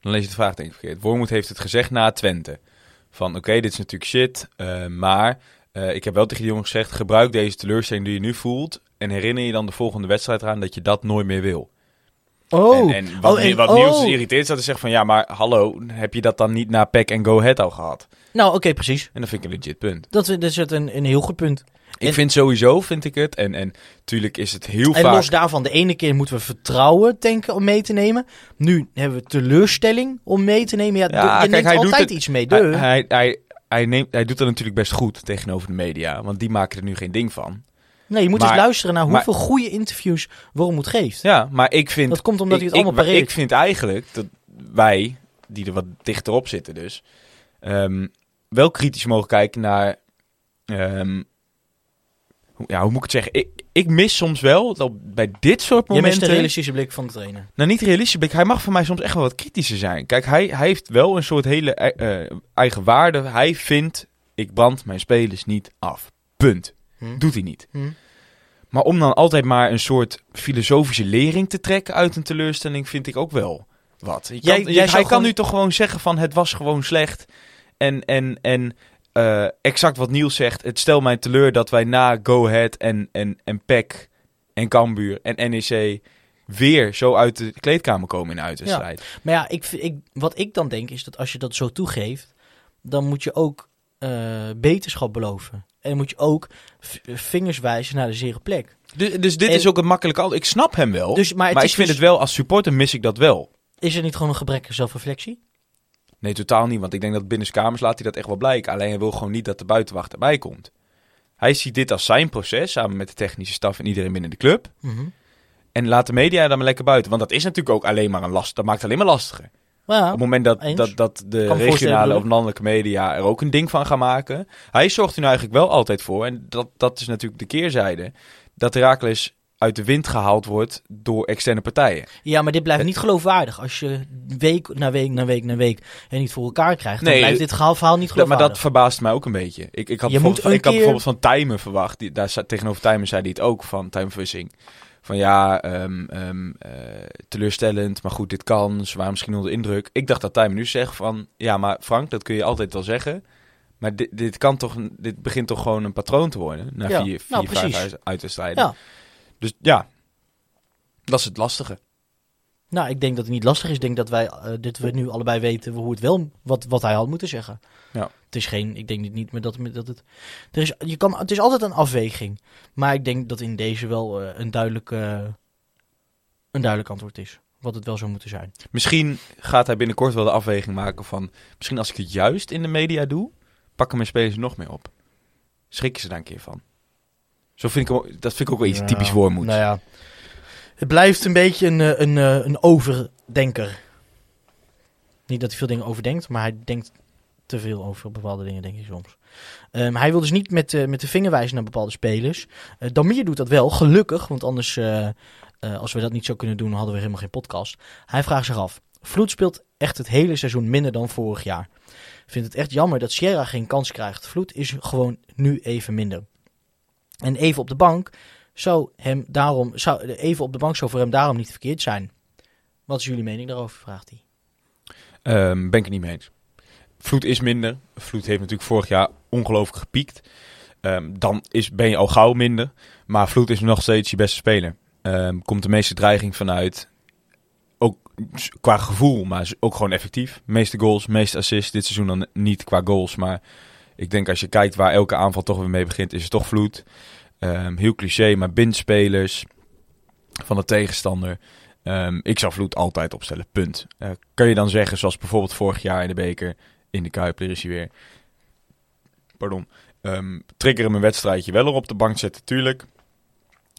Dan lees je de vraag denk ik verkeerd. Wormuth heeft het gezegd na Twente. Van, oké, dit is natuurlijk shit, maar ik heb wel tegen die jongens gezegd, gebruik deze teleurstelling die je nu voelt en herinner je dan de volgende wedstrijd eraan dat je dat nooit meer wil. Oh. En wat Niels irriteert, dat is zeggen van, ja, maar hallo, heb je dat dan niet na PEC en Go Ahead al gehad? Nou, oké, precies. En dat vind ik een legit punt. Dat is een heel goed punt. Ik vind het sowieso. En tuurlijk is het heel vaak. En los daarvan, de ene keer moeten we vertrouwen denken om mee te nemen. Nu hebben we teleurstelling om mee te nemen. Ja, hij neemt altijd iets mee. Hij doet dat natuurlijk best goed tegenover de media. Want die maken er nu geen ding van. Nee, je moet eens luisteren naar hoeveel goede interviews Wormuth geeft. Ja, maar ik vind. Dat komt omdat hij het allemaal pareert. Ik vind eigenlijk dat wij, die er wat dichterop zitten dus, wel kritisch mogen kijken naar. Hoe moet ik het zeggen? Ik mis soms wel dat bij dit soort momenten. Je mist de realistische blik van de trainer. Nou, niet de realistische blik. Hij mag voor mij soms echt wel wat kritischer zijn. Kijk, hij heeft wel een soort hele eigen waarde. Hij vindt, ik brand mijn spelers niet af. Punt. Doet hij niet. Maar om dan altijd maar een soort filosofische lering te trekken uit een teleurstelling, vind ik ook wel wat. Hij kan nu toch gewoon zeggen van, het was gewoon slecht. En exact wat Niels zegt, het stel mij teleur dat wij na Go Ahead en PEC en Cambuur en NEC weer zo uit de kleedkamer komen in de uitwedstrijd. Ja. Maar ja, wat ik dan denk is dat als je dat zo toegeeft, dan moet je ook beterschap beloven. En dan moet je ook vingers wijzen naar de zere plek. Dus dit is ook een makkelijke antwoord. Ik snap hem wel. Maar ik vind het wel, als supporter mis ik dat wel. Is er niet gewoon een gebrek aan zelfreflectie? Nee, totaal niet. Want ik denk dat binnenskamers laat hij dat echt wel blijken. Alleen hij wil gewoon niet dat de buitenwacht erbij komt. Hij ziet dit als zijn proces, samen met de technische staf en iedereen binnen de club. Mm-hmm. En laat de media dan maar lekker buiten. Want dat is natuurlijk ook alleen maar dat maakt het alleen maar lastiger. Ja, op het moment dat de regionale of landelijke media er ook een ding van gaan maken. Hij zorgt er nou eigenlijk wel altijd voor. En dat is natuurlijk de keerzijde. Dat Heracles uit de wind gehaald wordt door externe partijen. Ja, maar dit blijft niet geloofwaardig. Als je week na week na week na week en niet voor elkaar krijgt, dan blijft dit verhaal niet geloofwaardig. Maar dat verbaast mij ook een beetje. Ik had bijvoorbeeld van Tijmen verwacht. Tegenover Tijmen zei hij het ook, van Tijmenvissing. Van ja, teleurstellend, maar goed, dit kan. Ze waren misschien onder de indruk. Ik dacht dat Tijmen nu zegt van, ja, maar Frank, dat kun je altijd wel zeggen. Maar dit begint toch gewoon een patroon te worden. Na 4, 5 uitwedstrijden. Ja. Dus ja, dat is het lastige. Nou, ik denk dat het niet lastig is. Ik denk dat we nu allebei weten hoe het wel, wat hij had moeten zeggen. Ja. Het is geen, ik denk niet, maar dat het. Er is, je kan, het is altijd een afweging. Maar ik denk dat in deze wel een duidelijk antwoord is. Wat het wel zou moeten zijn. Misschien gaat hij binnenkort wel de afweging maken van, misschien als ik het juist in de media doe, pakken mijn spelers nog meer op. Schrikken ze daar een keer van. Zo vind ik, dat vind ik ook wel iets typisch Wormuth. Nou ja. Het blijft een beetje een overdenker. Niet dat hij veel dingen overdenkt, maar hij denkt te veel over bepaalde dingen, denk ik soms. Hij wil dus niet met de vinger wijzen naar bepaalde spelers. Damir doet dat wel, gelukkig, want anders, als we dat niet zo kunnen doen, hadden we helemaal geen podcast. Hij vraagt zich af, Vloet speelt echt het hele seizoen minder dan vorig jaar. Vindt het echt jammer dat Sierra geen kans krijgt. Vloet is gewoon nu even minder. En even op de bank zou voor hem daarom niet verkeerd zijn. Wat is jullie mening daarover, vraagt hij. Ben ik het niet mee eens. Vloet is minder. Vloet heeft natuurlijk vorig jaar ongelooflijk gepiekt. Ben je al gauw minder. Maar Vloet is nog steeds je beste speler. Komt de meeste dreiging vanuit. Ook qua gevoel, maar ook gewoon effectief. Meeste goals, meeste assists. Dit seizoen dan niet qua goals. Maar ik denk als je kijkt waar elke aanval toch weer mee begint, is het toch Vloet. Heel cliché, maar bindt spelers van de tegenstander. Ik zou Vloet altijd opstellen, punt. Kun je dan zeggen, zoals bijvoorbeeld vorig jaar in de beker, in de Kuip, er is hij weer. Pardon. Trigger hem een wedstrijdje wel op de bank zetten, tuurlijk.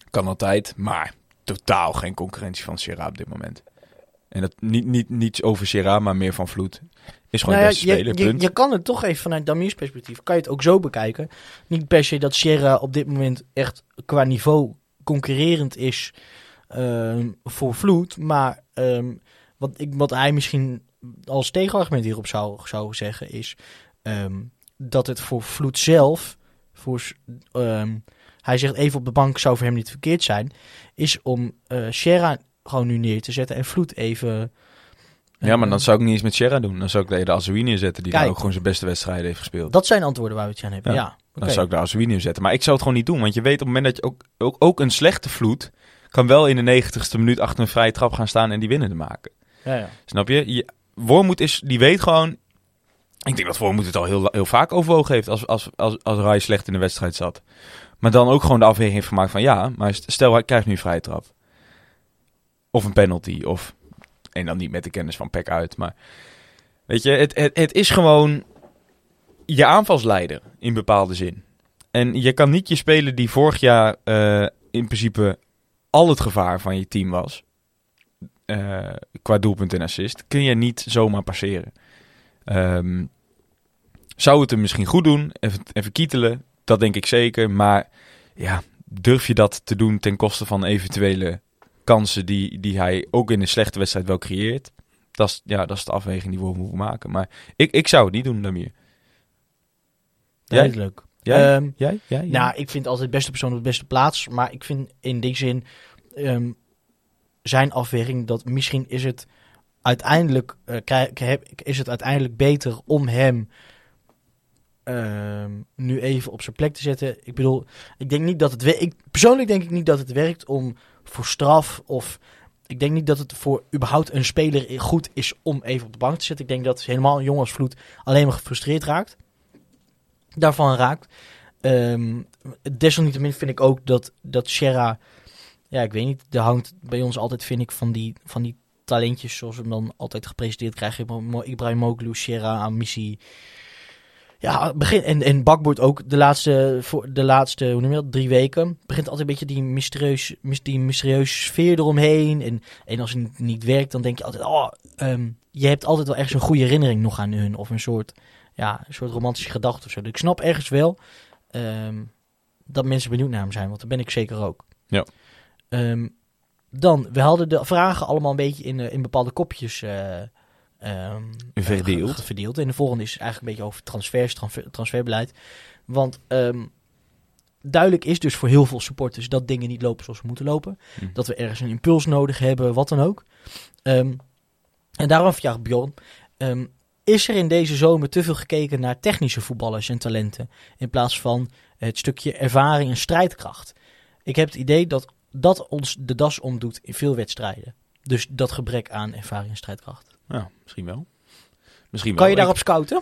Kan altijd, maar totaal geen concurrentie van Sierra op dit moment. En dat niet over Sierra, maar meer van Vloet. Is gewoon het beste speler, punt. Je kan het toch even vanuit Damirs perspectief, kan je het ook zo bekijken. Niet per se dat Sierra op dit moment echt qua niveau concurrerend is voor Vloet, maar wat hij misschien als tegenargument hierop zou zeggen is dat het voor Vloet zelf, hij zegt even op de bank zou voor hem niet verkeerd zijn, is om Sierra gewoon nu neer te zetten en Vloet even... Ja, maar dan zou ik niet eens met Sierra doen. Dan zou ik de Azaoui neerzetten, die dan ook gewoon zijn beste wedstrijden heeft gespeeld. Dat zijn antwoorden waar we het aan hebben, ja. Dan zou ik de Azaoui neerzetten. Maar ik zou het gewoon niet doen, want je weet op het moment dat je ook een slechte Vloet kan wel in de 90ste minuut achter een vrije trap gaan staan en die winnende maken. Ja, ja. Snap je? Wormuth die weet gewoon... Ik denk dat Wormuth het al heel, heel vaak overwogen heeft als Rai slecht in de wedstrijd zat. Maar dan ook gewoon de afweging heeft gemaakt van ja, maar stel hij krijgt nu een vrije trap. Of een penalty, of... En dan niet met de kennis van PEC uit, maar... Weet je, het is gewoon je aanvalsleider in bepaalde zin. En je kan niet je speler die vorig jaar in principe al het gevaar van je team was, qua doelpunt en assist, kun je niet zomaar passeren. Zou het hem misschien goed doen, even kietelen, dat denk ik zeker. Maar ja, durf je dat te doen ten koste van eventuele kansen die hij ook in een slechte wedstrijd wel creëert? Dat is de afweging die we moeten maken. Maar ik zou het niet doen, Damir. Duidelijk. Jij? Nou, ik vind altijd de beste persoon op de beste plaats. Maar ik vind in die zin zijn afweging dat misschien is het uiteindelijk beter om hem nu even op zijn plek te zetten. Ik bedoel, ik denk niet dat het persoonlijk denk ik niet dat het werkt om voor straf of... Ik denk niet dat het voor überhaupt een speler goed is om even op de bank te zetten. Ik denk dat helemaal een jongen als Vloet alleen maar gefrustreerd raakt. Daarvan raakt. Desalniettemin vind ik ook dat Sierra... Ja, ik weet niet. Er hangt bij ons altijd, vind ik, van die talentjes zoals we hem dan altijd gepresenteerd krijgen. Ibrahimoglu, Sierra, Amissi. Ja, en Bakboer ook de laatste hoe noem je dat, 3 weken. Begint altijd een beetje die mysterieuze sfeer eromheen. En als het niet werkt, dan denk je altijd... je hebt altijd wel ergens een goede herinnering nog aan hun. Of een soort romantische gedachte of zo. Dus ik snap ergens wel dat mensen benieuwd naar hem zijn. Want dat ben ik zeker ook. Ja. Dan, we hadden de vragen allemaal een beetje in bepaalde kopjes verdeeld. En de volgende is eigenlijk een beetje over transferbeleid. Want duidelijk is dus voor heel veel supporters dat dingen niet lopen zoals ze moeten lopen. Hm. Dat we ergens een impuls nodig hebben, wat dan ook. En daarom vraag ik Bjorn... Is er in deze zomer te veel gekeken naar technische voetballers en talenten in plaats van het stukje ervaring en strijdkracht? Ik heb het idee dat ons de das omdoet in veel wedstrijden. Dus dat gebrek aan ervaring en strijdkracht. Ja, misschien wel. Kan je daarop scouten?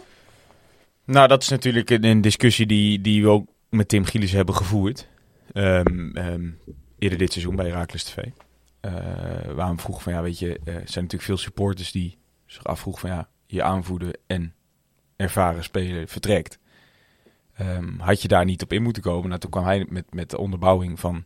Nou, dat is natuurlijk een discussie die we ook met Tim Gielissen hebben gevoerd. Eerder dit seizoen bij Heracles TV. Waar hem vroeg van, ja weet je, er zijn natuurlijk veel supporters die zich afvroegen van ja, je aanvoerder en ervaren speler vertrekt. Had je daar niet op in moeten komen? Nou, toen kwam hij met de onderbouwing van...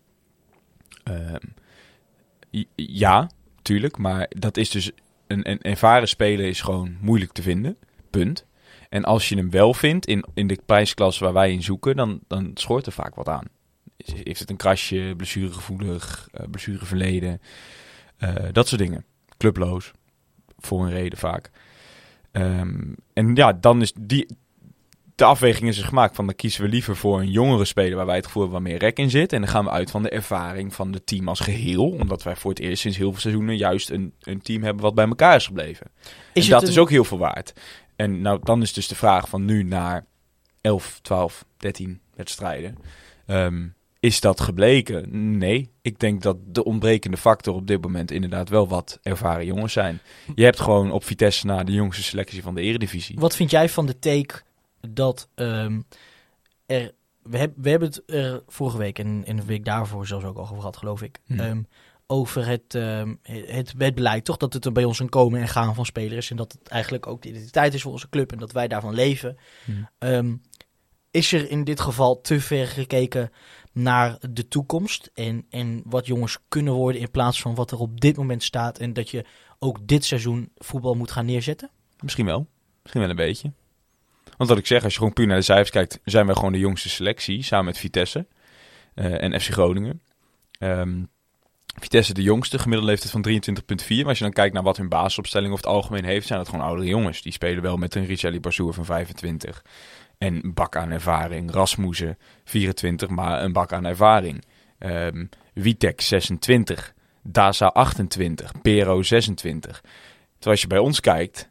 Ja, tuurlijk. Maar dat is dus... Een ervaren speler is gewoon moeilijk te vinden. Punt. En als je hem wel vindt in de prijsklasse waar wij in zoeken... dan schort er vaak wat aan. Heeft het een krasje, blessuregevoelig, blessureverleden... dat soort dingen. Clubloos. Voor een reden vaak. En ja, dan is de afweging is er gemaakt van... dan kiezen we liever voor een jongere speler... waar wij het gevoel hebben waar meer rek in zit. En dan gaan we uit van de ervaring van het team als geheel. Omdat wij voor het eerst sinds heel veel seizoenen... juist een team hebben wat bij elkaar is gebleven. En dat is ook heel veel waard. En nou, dan is dus de vraag van nu naar 11, 12, 13 wedstrijden... Is dat gebleken? Nee. Ik denk dat de ontbrekende factor op dit moment inderdaad wel wat ervaren jongens zijn. Je hebt gewoon op Vitesse na de jongste selectie van de Eredivisie. Wat vind jij van de take dat we hebben het er vorige week en de week daarvoor zelfs ook al over gehad, geloof ik. Over het beleid, toch? Dat het er bij ons een komen en gaan van spelers. En dat het eigenlijk ook de identiteit is voor onze club en dat wij daarvan leven. Is er in dit geval te ver gekeken naar de toekomst en wat jongens kunnen worden... in plaats van wat er op dit moment staat... en dat je ook dit seizoen voetbal moet gaan neerzetten? Misschien wel. Misschien wel een beetje. Want wat ik zeg, als je gewoon puur naar de cijfers kijkt... zijn wij gewoon de jongste selectie, samen met Vitesse en FC Groningen. Vitesse de jongste, gemiddelde leeftijd van 23,4. Maar als je dan kijkt naar wat hun basisopstelling over het algemeen heeft... zijn dat gewoon oudere jongens. Die spelen wel met een Richelli Bazoer van 25... En een bak aan ervaring. Rasmussen, 24, maar een bak aan ervaring. Witek, 26. Daza, 28. Pero, 26. Terwijl als je bij ons kijkt...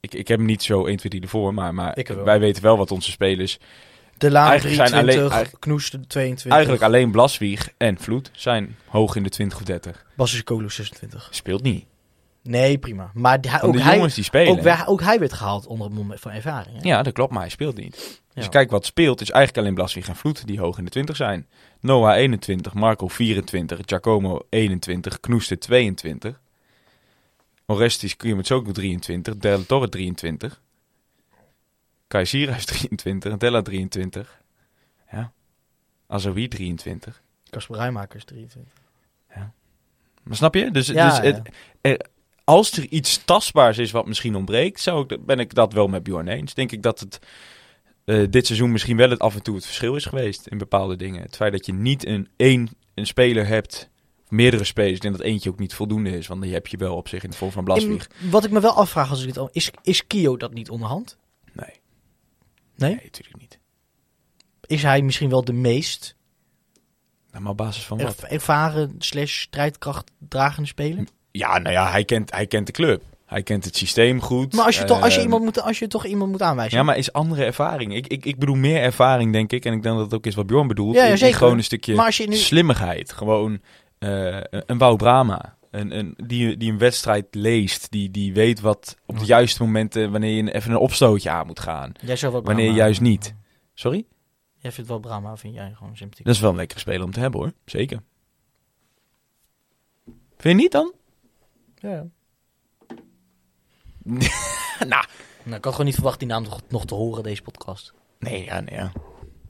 Ik heb hem niet zo 1, 2, 3 ervoor, maar wij weten wel wat onze spelers... De Laan, 23, Knoes, 22. Eigenlijk alleen Blaswich en Vloet zijn hoog in de 20 of 30. Bas Kolo 26. Speelt niet. Nee, prima. Maar ook hij werd gehaald onder het moment van ervaring. Hè? Ja, dat klopt, maar hij speelt niet. Dus kijk, wat speelt is eigenlijk alleen Blaswich en Vloet die hoog in de 20 zijn. Noah 21, Marco 24, Giacomo 21, Knoester 22. Orestis kun je met zo ook 23, Della Torre 23. Kai Sierhuis 23, Della 23. Ja. Azaoui 23. Kasperijnmakers 23. Ja. Maar snap je? Als er iets tastbaars is wat misschien ontbreekt, ben ik dat wel met Bjorn eens. Denk ik dat het dit seizoen misschien wel het af en toe het verschil is geweest in bepaalde dingen. Het feit dat je niet een speler hebt, meerdere spelers, en dat eentje ook niet voldoende is. Want die heb je wel op zich in de vorm van Blaswich. Wat ik me wel afvraag, als ik het al, is Kio dat niet onderhand? Nee. Nee? Nee, natuurlijk niet. Is hij misschien wel de meest... maar op basis van wat? Ervaren / strijdkracht dragende speler? Ja, nou ja, hij kent de club. Hij kent het systeem goed. Maar als je toch iemand moet aanwijzen. Ja, maar is andere ervaring. Ik bedoel meer ervaring, denk ik. En ik denk dat het ook is wat Bjorn bedoelt. Ja, is gewoon een stukje slimmigheid. Gewoon een Wout Brama. Die een wedstrijd leest. Die weet wat op de juiste momenten... wanneer je even een opstootje aan moet gaan. Jij zou wel Brama, wanneer juist niet. Sorry? Jij vindt wel Brama, vind jij gewoon sympathiek. Dat is wel een lekkere speler om te hebben, hoor. Zeker. Vind je niet dan? Ja. Nou, ik had gewoon niet verwacht die naam nog te horen, deze podcast. Nee. Het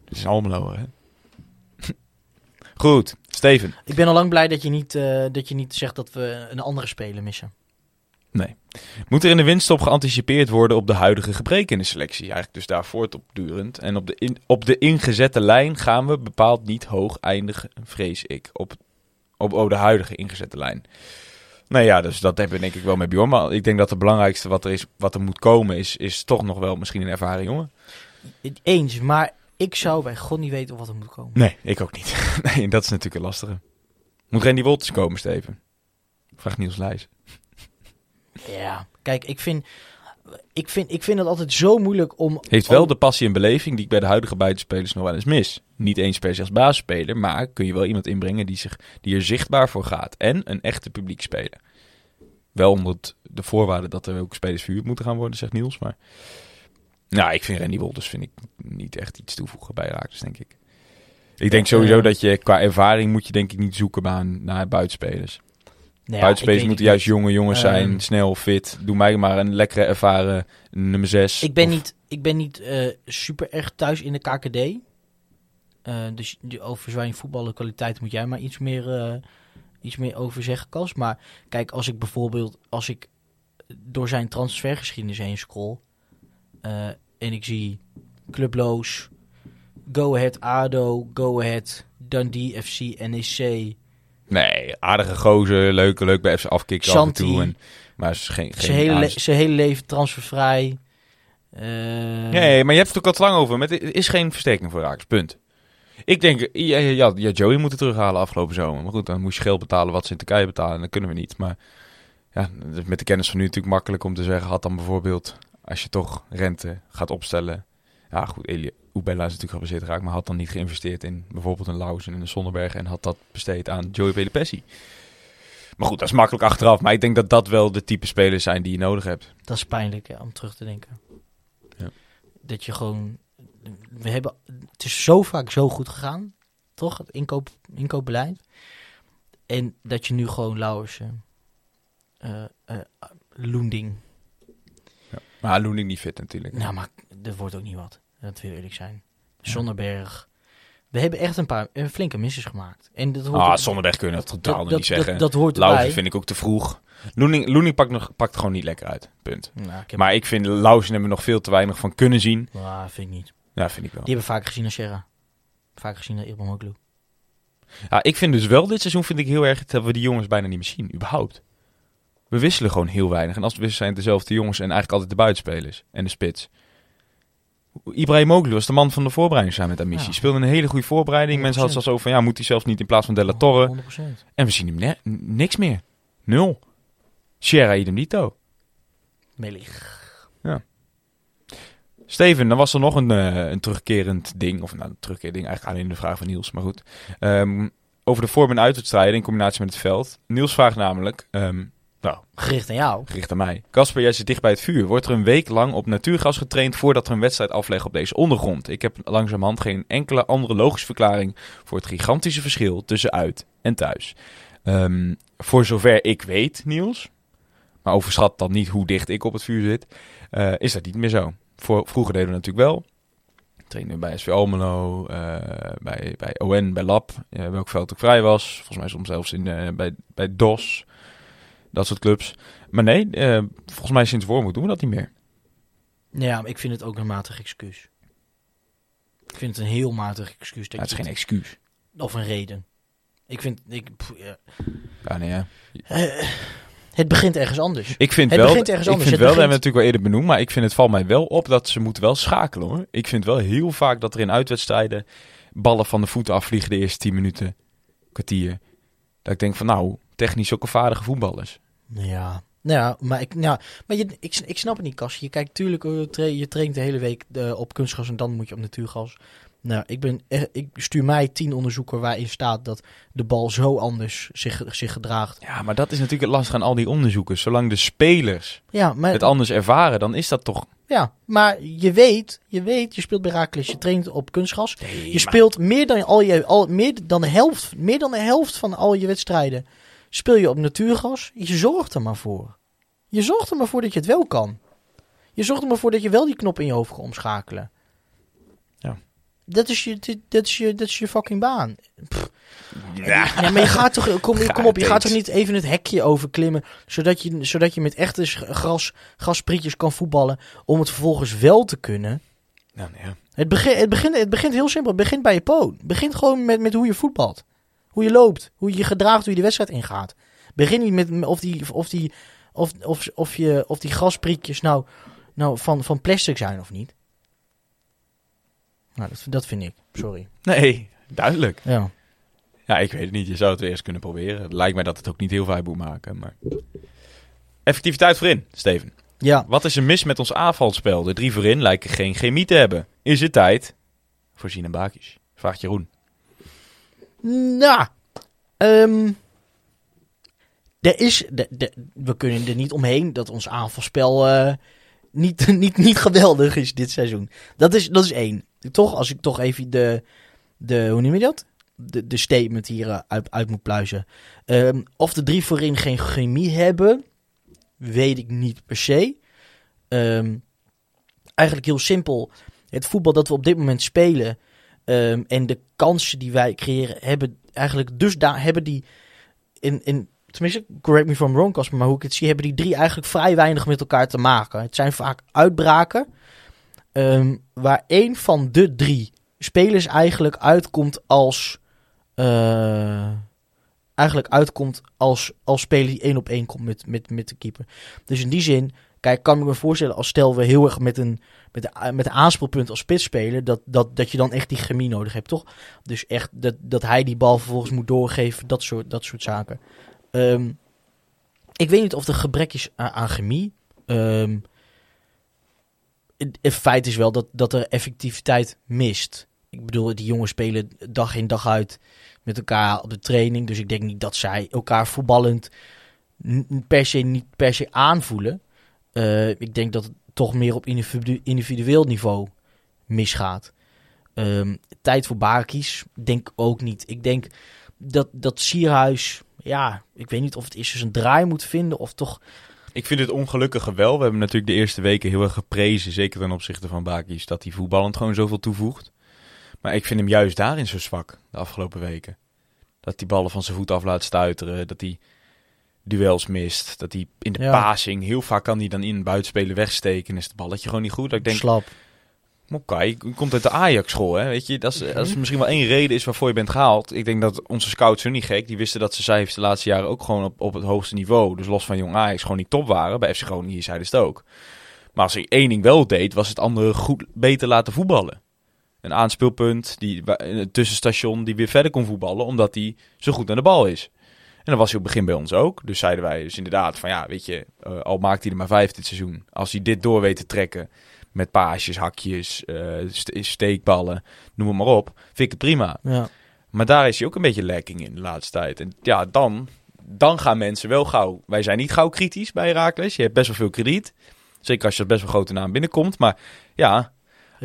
is Almelo, hè. Goed, Steven. Ik ben al lang blij dat je niet zegt dat we een andere speler missen. Nee. Moet er in de winststop geanticipeerd worden op de huidige gebreken in de selectie? Eigenlijk dus daar voortdurend. En op de ingezette lijn gaan we bepaald niet hoog eindigen, vrees ik. Op de huidige ingezette lijn. Nou ja, dus dat heb ik denk ik wel met Bjorn. Maar ik denk dat het belangrijkste wat er moet komen is toch nog wel misschien een ervaren jongen. Eens, maar ik zou bij God niet weten wat er moet komen. Nee, ik ook niet. Nee, dat is natuurlijk een lastige. Moet Randy Wolters komen, Steven? Vraagt Niels Leijs. Ja, kijk, ik vind het altijd zo moeilijk om... Heeft wel de passie en beleving die ik bij de huidige buitenspelers nog wel eens mis. Niet eens per se als basisspeler, maar kun je wel iemand inbrengen die er zichtbaar voor gaat. En een echte publiek speler. Wel onder de voorwaarde dat er ook spelers verhuurd moeten gaan worden, zegt Niels. Maar nou, ik vind Randy Wolters vind ik niet echt iets toevoegen bij Heracles, denk ik. Ik denk sowieso dat je qua ervaring moet je denk ik niet zoeken naar buitenspelers. Nou ja, buitenspelers moeten juist jonge jongens zijn, snel, fit. Doe mij maar een lekkere ervaren nummer 6. Ik ben niet super erg thuis in de KKD. Dus over zwaaien voetballen kwaliteit moet jij maar iets meer over zeggen, Kas. Maar kijk, als ik door zijn transfergeschiedenis heen scroll en ik zie Club Lauws, Go Ahead ADO, Go Ahead Dundee FC, NEC... Nee, aardige gozer, leuk bij FC afkicken af en toe. Maar is zijn hele leven transfervrij. Nee, maar je hebt het ook al te lang over. Het is geen versterking voor Ajax, punt. Ik denk, ja, Joey moet het terughalen afgelopen zomer. Maar goed, dan moest je geld betalen wat ze in Turkije betalen. En dat kunnen we niet. Maar ja, met de kennis van nu natuurlijk makkelijk om te zeggen. Had dan bijvoorbeeld, als je toch Rente gaat opstellen. Ja, goed, Elie Oebella is natuurlijk gebaseerd raakt, maar had dan niet geïnvesteerd in bijvoorbeeld een Lauws en een Sonderbergen en had dat besteed aan Joey Pelopessi. Maar goed, dat is makkelijk achteraf. Maar ik denk dat dat wel de type spelers zijn die je nodig hebt. Dat is pijnlijk, ja, om terug te denken. Ja. Dat je gewoon... Het is zo vaak zo goed gegaan, toch? Het inkoopbeleid. En dat je nu gewoon Lauws... Loending... Ja. Maar Loending niet fit natuurlijk. Nou, maar dat wordt ook niet wat. Dat wil eerlijk zijn. Sonderberg. We hebben echt een paar flinke misses gemaakt. En dat hoort Sonderberg kun je dat totaal nog niet zeggen. Dat hoort erbij. Lauws vind ik ook te vroeg. Loening pakt gewoon niet lekker uit. Punt. Nou, maar ik vind Lauws hebben we nog veel te weinig van kunnen zien. Nou, vind ik niet. Ja, vind ik wel. Die hebben vaak gezien naar Sierra. Vaak gezien naar Ibrahimoğlu. Ja, ik vind dus wel dit seizoen vind ik heel erg dat we die jongens bijna niet meer zien. Überhaupt. We wisselen gewoon heel weinig. En als we wisselen zijn het dezelfde jongens en eigenlijk altijd de buitenspelers. En de spits. Ibrahimoğlu was de man van de voorbereiding samen met Amissi. Ja. Speelde een hele goede voorbereiding. 100%. Mensen hadden het zelfs over van, ja, moet hij zelfs niet in plaats van Della Torre. 100%. En we zien hem niks meer. 0. Sierra idem dito. Melig. Ja. Steven, dan was er nog een terugkerend ding. Of nou, een terugkerend ding. Eigenlijk alleen de vraag van Niels, maar goed. Over de voor- en uitwedstrijden in combinatie met het veld. Niels vraagt namelijk... gericht aan jou. Gericht aan mij. Kasper, jij zit dicht bij het vuur. Wordt er een week lang op natuurgas getraind voordat er een wedstrijd afleggen op deze ondergrond? Ik heb langzamerhand geen enkele andere logische verklaring voor het gigantische verschil tussen uit en thuis. Voor zover ik weet, Niels, maar overschat dan niet hoe dicht ik op het vuur zit, is dat niet meer zo. Vroeger deden we natuurlijk wel. Trainen bij SV Almelo, bij ON, bij LAB, welk veld ook vrij was. Volgens mij soms zelfs bij DOS. Dat soort clubs. Maar nee, volgens mij sinds Wormuth doen we dat niet meer. Ja, maar ik vind het ook een matig excuus. Ik vind het een heel matig excuus. Dat is geen excuus. Of een reden. Het begint ergens anders. Dat hebben we natuurlijk wel eerder benoemd. Maar ik vind het valt mij wel op dat ze moeten wel schakelen hoor. Ik vind wel heel vaak dat er in uitwedstrijden ballen van de voeten afvliegen de eerste 10 minuten, kwartier. Dat ik denk van nou, technisch ook een vaardige voetballers. Ja, maar ik snap het niet, Kas. Je kijkt natuurlijk, je traint de hele week op kunstgas en dan moet je op natuurgas. Nou, ik stuur mij 10 onderzoeken waarin staat dat de bal zo anders zich gedraagt. Ja, maar dat is natuurlijk het lastige aan al die onderzoeken. Zolang de spelers het anders ervaren, dan is dat toch... Ja, maar je weet, je speelt bij Heracles, je traint op kunstgas. Nee, je speelt meer dan de helft van al je wedstrijden. Speel je op natuurgas, je zorgt er maar voor. Je zorgt er maar voor dat je het wel kan. Je zorgt er maar voor dat je wel die knop in je hoofd kan omschakelen. Ja. Dat is je fucking baan. Pff. Ja. Ja, maar je gaat toch... Kom op, je gaat toch niet even het hekje overklimmen... zodat je met echte gasprietjes kan voetballen... om het vervolgens wel te kunnen. Nou, nee, ja. Het begint heel simpel. Het begint bij je poot. Het begint gewoon met hoe je voetbalt. Hoe je loopt, hoe je gedraagt, hoe je de wedstrijd ingaat. Begin niet met of die gasprietjes nou van plastic zijn of niet. Nou, dat vind ik. Sorry. Nee, duidelijk. Ja. Ja, ik weet het niet. Je zou het weer eens kunnen proberen. Het lijkt mij dat het ook niet heel vaak moet maken. Maar... Effectiviteit voorin, Steven. Ja. Wat is er mis met ons aanvalspel? De 3 voorin lijken geen chemie te hebben. Is het tijd voor Sinan Bakış? Vraagt Jeroen. Nou, we kunnen er niet omheen dat ons aanvalspel niet geweldig is dit seizoen. Dat is 1. Toch, als ik toch even de hoe noem je dat? de statement hier uit moet pluizen. Of de drie voorin geen chemie hebben, weet ik niet per se. Eigenlijk heel simpel. Het voetbal dat we op dit moment spelen en de kansen die wij creëren, hebben eigenlijk dus hebben die in tenminste, correct me if I'm wrong, Kasper, maar hoe ik het zie, hebben die drie eigenlijk vrij weinig met elkaar te maken. Het zijn vaak uitbraken waar één van de drie spelers eigenlijk uitkomt als als speler die 1-op-1 komt met de keeper. Dus in die zin, kijk, kan ik me voorstellen als stel we heel erg met een aanspeelpunt als spits spelen, dat je dan echt die chemie nodig hebt, toch? Dus echt dat hij die bal vervolgens moet doorgeven, dat soort zaken. Ik weet niet of er gebrek is aan chemie. Het feit is wel dat er effectiviteit mist. Ik bedoel, die jongens spelen dag in dag uit met elkaar op de training. Dus ik denk niet dat zij elkaar voetballend niet per se aanvoelen. Ik denk dat het toch meer op individueel niveau misgaat. Tijd voor Bakis, denk ook niet. Ik denk dat Sierhuis, ja, ik weet niet of het is dus een draai moet vinden of toch. Ik vind het ongelukkige wel. We hebben natuurlijk de eerste weken heel erg geprezen, zeker ten opzichte van Bakis, dat hij voetballend gewoon zoveel toevoegt. Maar ik vind hem juist daarin zo zwak de afgelopen weken. Dat hij ballen van zijn voet af laat stuiteren, dat hij duels mist, dat hij in de passing, heel vaak kan hij dan in buitenspelen wegsteken en is het balletje gewoon niet goed. Dat ik denk, slap. Mokai komt uit de Ajax-school, hè? Weet je, dat is misschien wel één reden is waarvoor je bent gehaald. Ik denk dat onze scouts zijn niet gek. Die wisten dat ze cijfers de laatste jaren ook gewoon op het hoogste niveau, dus los van jong Ajax, gewoon niet top waren. Bij FC Groningen zeiden ze het ook. Maar als hij één ding wel deed, was het andere beter laten voetballen. Een aanspeelpunt, een tussenstation die weer verder kon voetballen, omdat hij zo goed aan de bal is. En dat was hij op het begin bij ons ook. Dus zeiden wij dus inderdaad van ja, weet je, al maakt hij er maar 5 dit seizoen. Als hij dit door weet te trekken met paasjes, hakjes, steekballen, noem het maar op, vind ik het prima. Ja. Maar daar is hij ook een beetje lekking in de laatste tijd. En ja, dan gaan mensen wel gauw. Wij zijn niet gauw kritisch bij Heracles. Je hebt best wel veel krediet. Zeker als je als best wel grote naam binnenkomt. Maar ja,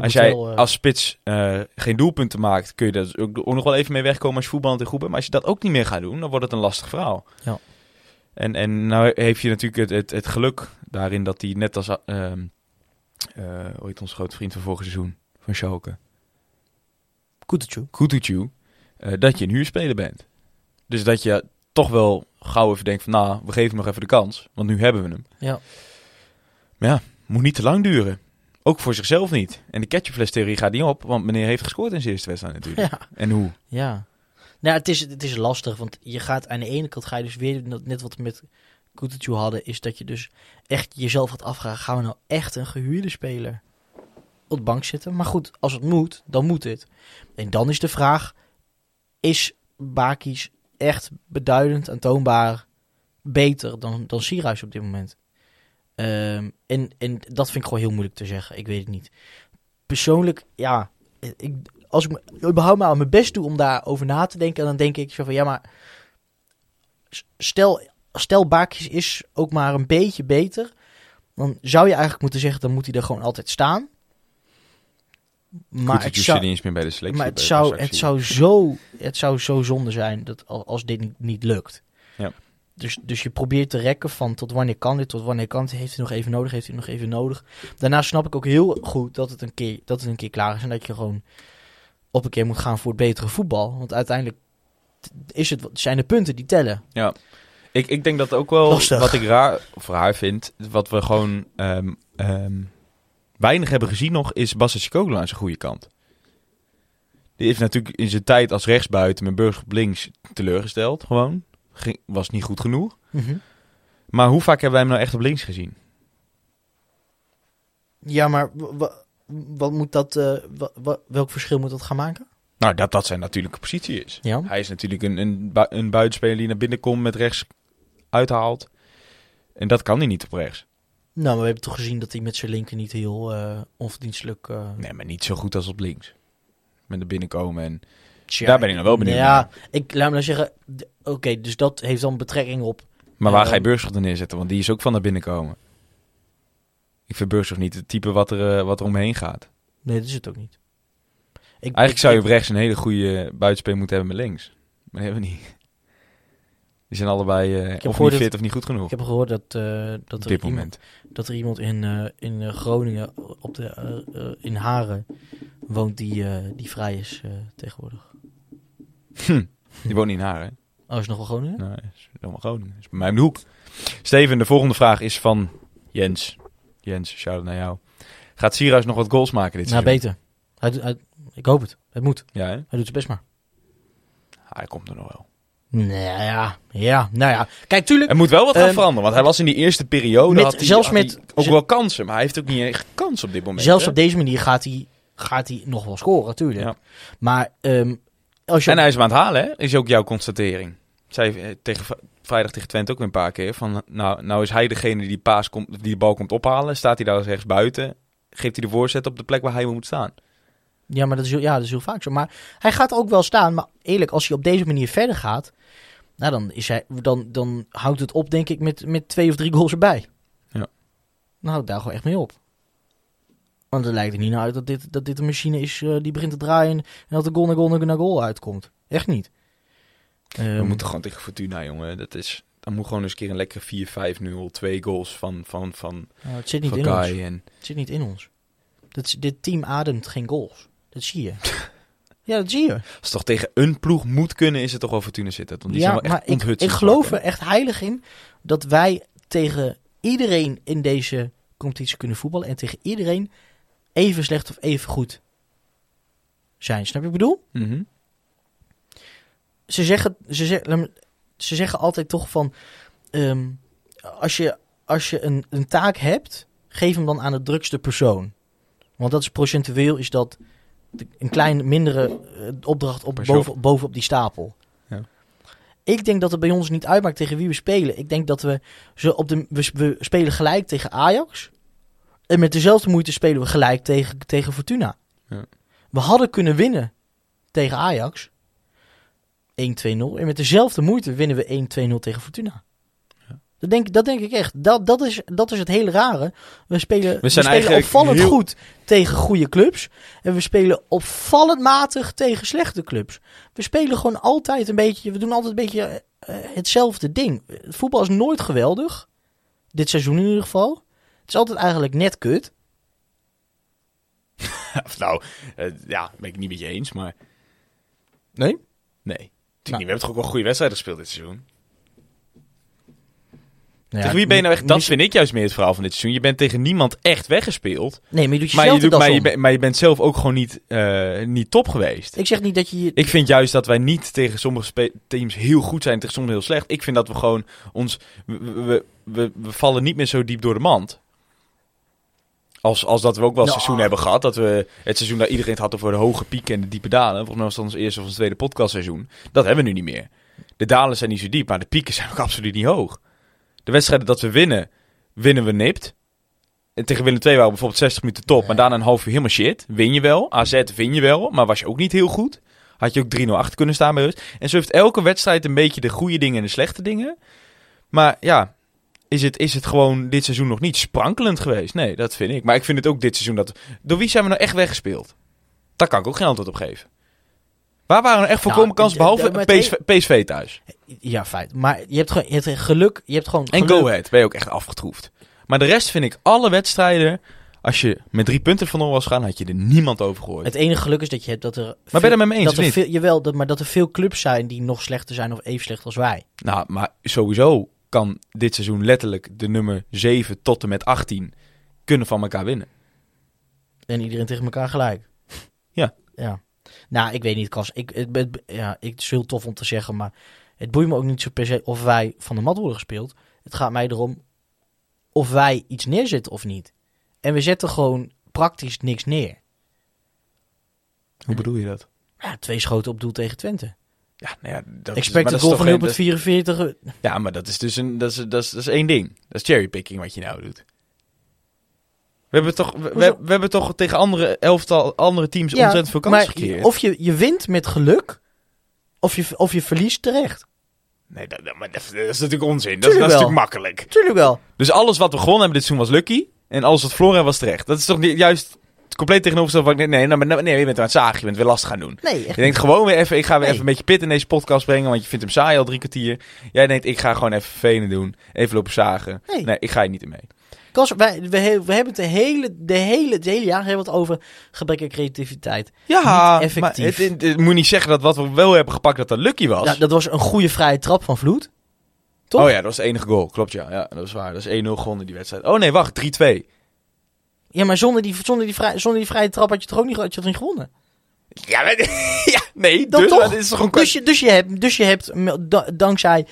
als jij als spits geen doelpunten maakt, kun je daar ook nog wel even mee wegkomen als je voetballend en goed bent. Maar als je dat ook niet meer gaat doen, dan wordt het een lastig verhaal. Ja. En nou heeft je natuurlijk het geluk daarin dat hij net als ooit ons grote vriend van vorig seizoen, van Schalke, Kutucu, dat je een huurspeler bent. Dus dat je toch wel gauw even denkt van we geven hem nog even de kans, want nu hebben we hem. Ja. Maar ja, moet niet te lang duren. Ook voor zichzelf niet. En de ketchupflestheorie gaat niet op, want meneer heeft gescoord in zijn eerste wedstrijd natuurlijk. Ja. En hoe? Ja. Nou, het is lastig, want je gaat aan de ene kant ga je dus weer, net wat we met Kutucu hadden, is dat je dus echt jezelf gaat afvragen, gaan we nou echt een gehuurde speler op de bank zitten? Maar goed, als het moet, dan moet het. En dan is de vraag, is Bakis echt beduidend aantoonbaar beter dan Sierhuis op dit moment? En dat vind ik gewoon heel moeilijk te zeggen. Ik weet het niet. Persoonlijk, ja, als ik überhaupt maar aan mijn best doe om daarover na te denken, dan denk ik zo van, ja, maar stel Bakis is ook maar een beetje beter, dan zou je eigenlijk moeten zeggen, dan moet hij er gewoon altijd staan. Maar het zou niet eens meer bij de selectie. Maar het zou zo zonde zijn dat als dit niet lukt. Ja. Dus je probeert te rekken van tot wanneer kan dit, tot wanneer kan dit, heeft hij nog even nodig. Daarna snap ik ook heel goed dat het een keer klaar is en dat je gewoon op een keer moet gaan voor het betere voetbal. Want uiteindelijk zijn de punten die tellen. Ja, ik denk dat ook wel lastig. Wat ik raar vind, wat we gewoon weinig hebben gezien nog, is Bas Kogel aan zijn goede kant. Die heeft natuurlijk in zijn tijd als rechtsbuiten met Burgzorg op links teleurgesteld gewoon. Was niet goed genoeg. Mm-hmm. Maar hoe vaak hebben wij hem nou echt op links gezien? Ja, maar wat moet dat? Welk verschil moet dat gaan maken? Nou, dat zijn natuurlijke positie is. Ja. Hij is natuurlijk een buitenspeler die naar binnen komt met rechts uithaalt. En dat kan hij niet op rechts. Nou, maar we hebben toch gezien dat hij met zijn linker niet heel onverdienstelijk... Nee, maar niet zo goed als op links. Met naar binnen komen en... Tja, daar ben ik nou wel benieuwd. Ja, laat me nou zeggen... Oké, dus dat heeft dan betrekking op... Maar waar ga je Burgzorg dan neerzetten? Want die is ook van naar binnen komen. Ik vind Burgzorg niet het type wat er omheen gaat. Nee, dat is het ook niet. Eigenlijk zou je op rechts een hele goede buitenspeel moeten hebben met links. Maar die hebben we niet. Die zijn allebei of niet fit of niet goed genoeg. Ik heb gehoord dat er iemand in Groningen op de, in Haren woont die vrij is tegenwoordig. Die woont niet in Haren. Oh, is het nog wel Groningen? Nee, is helemaal Groningen. Is bij mij om de hoek. Steven, de volgende vraag is van Jens. Jens, shout-out naar jou. Gaat Sierhuis nog wat goals maken dit seizoen? Nou, beter. Hij, ik hoop het. Het moet. Ja, hij doet zijn best maar. Hij komt er nog wel. Nou ja. Kijk, tuurlijk. Er moet wel wat gaan veranderen. Want hij was in die eerste periode... Had hij wel kansen. Maar hij heeft ook niet echt kans op dit moment. Zelfs op deze manier gaat hij nog wel scoren, tuurlijk. Ja. Maar... en hij is hem aan het halen, hè? Is ook jouw constatering. Zij vrijdag tegen Twente ook een paar keer. Van, nou is hij degene die de bal komt ophalen. Staat hij daar als rechts buiten? Geeft hij de voorzet op de plek waar hij moet staan? Ja, maar dat is heel vaak zo. Maar hij gaat ook wel staan. Maar eerlijk, als hij op deze manier verder gaat... Nou, dan houdt het op, denk ik, met 2 of 3 goals erbij. Ja. Dan houdt daar gewoon echt mee op. Want het lijkt er niet naar uit dat dit een machine is die begint te draaien... en dat de goal uitkomt. Echt niet. We moeten gewoon tegen Fortuna, jongen. Dan moet gewoon eens een keer een lekkere 4-5-0, 2 goals van het zit niet in ons. Het zit niet in ons. Dit team ademt geen goals. Dat zie je. Ja, dat zie je. Als het toch tegen een ploeg moet kunnen, is het toch wel Fortuna zitten. Want die zijn wel echt onthutst. Ik geloof er echt heilig in dat wij tegen iedereen in deze competitie kunnen voetballen... en tegen iedereen even slecht of even goed zijn. Snap je wat ik bedoel? Mm-hmm. Ze zeggen altijd toch van... Als je een taak hebt, geef hem dan aan de drukste persoon. Want dat is procentueel, is dat een klein mindere opdracht bovenop die stapel. Ja. Ik denk dat het bij ons niet uitmaakt tegen wie we spelen. Ik denk dat we spelen gelijk tegen Ajax. En met dezelfde moeite spelen we gelijk tegen Fortuna. Ja. We hadden kunnen winnen tegen Ajax. 1-2-0. En met dezelfde moeite winnen we 1-2-0 tegen Fortuna. Ja. Dat denk ik echt. Dat is het hele rare. We spelen opvallend goed tegen goede clubs. En we spelen opvallend matig tegen slechte clubs. We spelen gewoon altijd een beetje... We doen altijd een beetje hetzelfde ding. Voetbal is nooit geweldig. Dit seizoen in ieder geval. Het is altijd eigenlijk net kut. Ben ik niet met je eens, maar... Nee. Nou, we hebben toch ook wel goede wedstrijden gespeeld dit seizoen? Ja, tegen wie ben je nou echt... Dat vind ik juist meer het verhaal van dit seizoen. Je bent tegen niemand echt weggespeeld. Nee, maar je doet jezelf maar je bent zelf ook gewoon niet top geweest. Ik zeg niet dat je... Ik vind juist dat wij niet tegen sommige teams heel goed zijn... tegen sommige heel slecht. Ik vind dat we gewoon ons... We vallen niet meer zo diep door de mand. Als dat we ook wel seizoen hebben gehad. Dat we het seizoen waar iedereen het had over de hoge pieken en de diepe dalen. Volgens mij was dat ons eerste of ons tweede podcastseizoen. Dat hebben we nu niet meer. De dalen zijn niet zo diep, maar de pieken zijn ook absoluut niet hoog. De wedstrijden dat we winnen we nipt. En tegen Willem II waren we bijvoorbeeld 60 minuten top, maar daarna een half uur helemaal shit. Win je wel, AZ win je wel, maar was je ook niet heel goed. Had je ook 3-0 achter kunnen staan bij rust. En zo heeft elke wedstrijd een beetje de goede dingen en de slechte dingen. Maar ja... Is het gewoon dit seizoen nog niet sprankelend geweest? Nee, dat vind ik. Maar ik vind het ook dit seizoen dat... Door wie zijn we nou echt weggespeeld? Daar kan ik ook geen antwoord op geven. Waar waren we nou echt voorkomen kansen behalve PSV thuis? Ja, feit. Maar je hebt geluk. Je hebt gewoon geluk. En Go Ahead ben je ook echt afgetroefd. Maar de rest vind ik alle wedstrijden... Als je met 3 punten van was gaan, had je er niemand over gehoord. Het enige geluk is dat je hebt dat er... Maar ben je het met me eens, niet? Maar dat er veel clubs zijn die nog slechter zijn of even slecht als wij. Nou, maar sowieso... kan dit seizoen letterlijk de nummer 7 tot en met 18 kunnen van elkaar winnen. En iedereen tegen elkaar gelijk. Ja. Nou, ik weet niet, Kas. Het is heel tof om te zeggen, maar het boeit me ook niet zo per se of wij van de mat worden gespeeld. Het gaat mij erom of wij iets neerzetten of niet. En we zetten gewoon praktisch niks neer. Hoe bedoel je dat? Ja, 2 schoten op doel tegen Twente. Ja, nou ja, dat expected goal van 0.44. Ja, maar dat is dus dat is 1 ding. Dat is cherrypicking wat je nou doet. We hebben toch tegen andere teams ontzettend veel kansen gecreëerd. Of je wint met geluk, of je verliest terecht. Nee, dat is natuurlijk onzin. Dat is natuurlijk makkelijk. Tuurlijk wel. Dus alles wat we gewonnen hebben dit seizoen was lucky. En alles wat verloren was terecht. Dat is toch niet, juist... compleet tegenovergesteld van... Nee, je bent aan het zagen. Je bent weer last gaan doen. Nee, je denkt gewoon weer even... Ik ga weer even een beetje pit in deze podcast brengen... want je vindt hem saai al 3 kwartier. Jij denkt, ik ga gewoon even vervelend doen. Even lopen zagen. Nee, ik ga je niet in mee. Kas, we hebben het hele jaar hebben we het over gebrek aan creativiteit. Ja, niet effectief. Maar het moet niet zeggen dat wat we wel hebben gepakt, dat lucky was. Ja, dat was een goede vrije trap van Vloet. Toch? Oh ja, dat was de enige goal. Klopt, ja. Dat is waar. Dat is 1-0 gewonnen die wedstrijd. Oh nee, wacht. 3-2. Ja, maar zonder die vrije trap had je het ook niet gewonnen. Ja, maar, ja nee. Dat dus, toch? Maar, is toch een... dus je hebt dankzij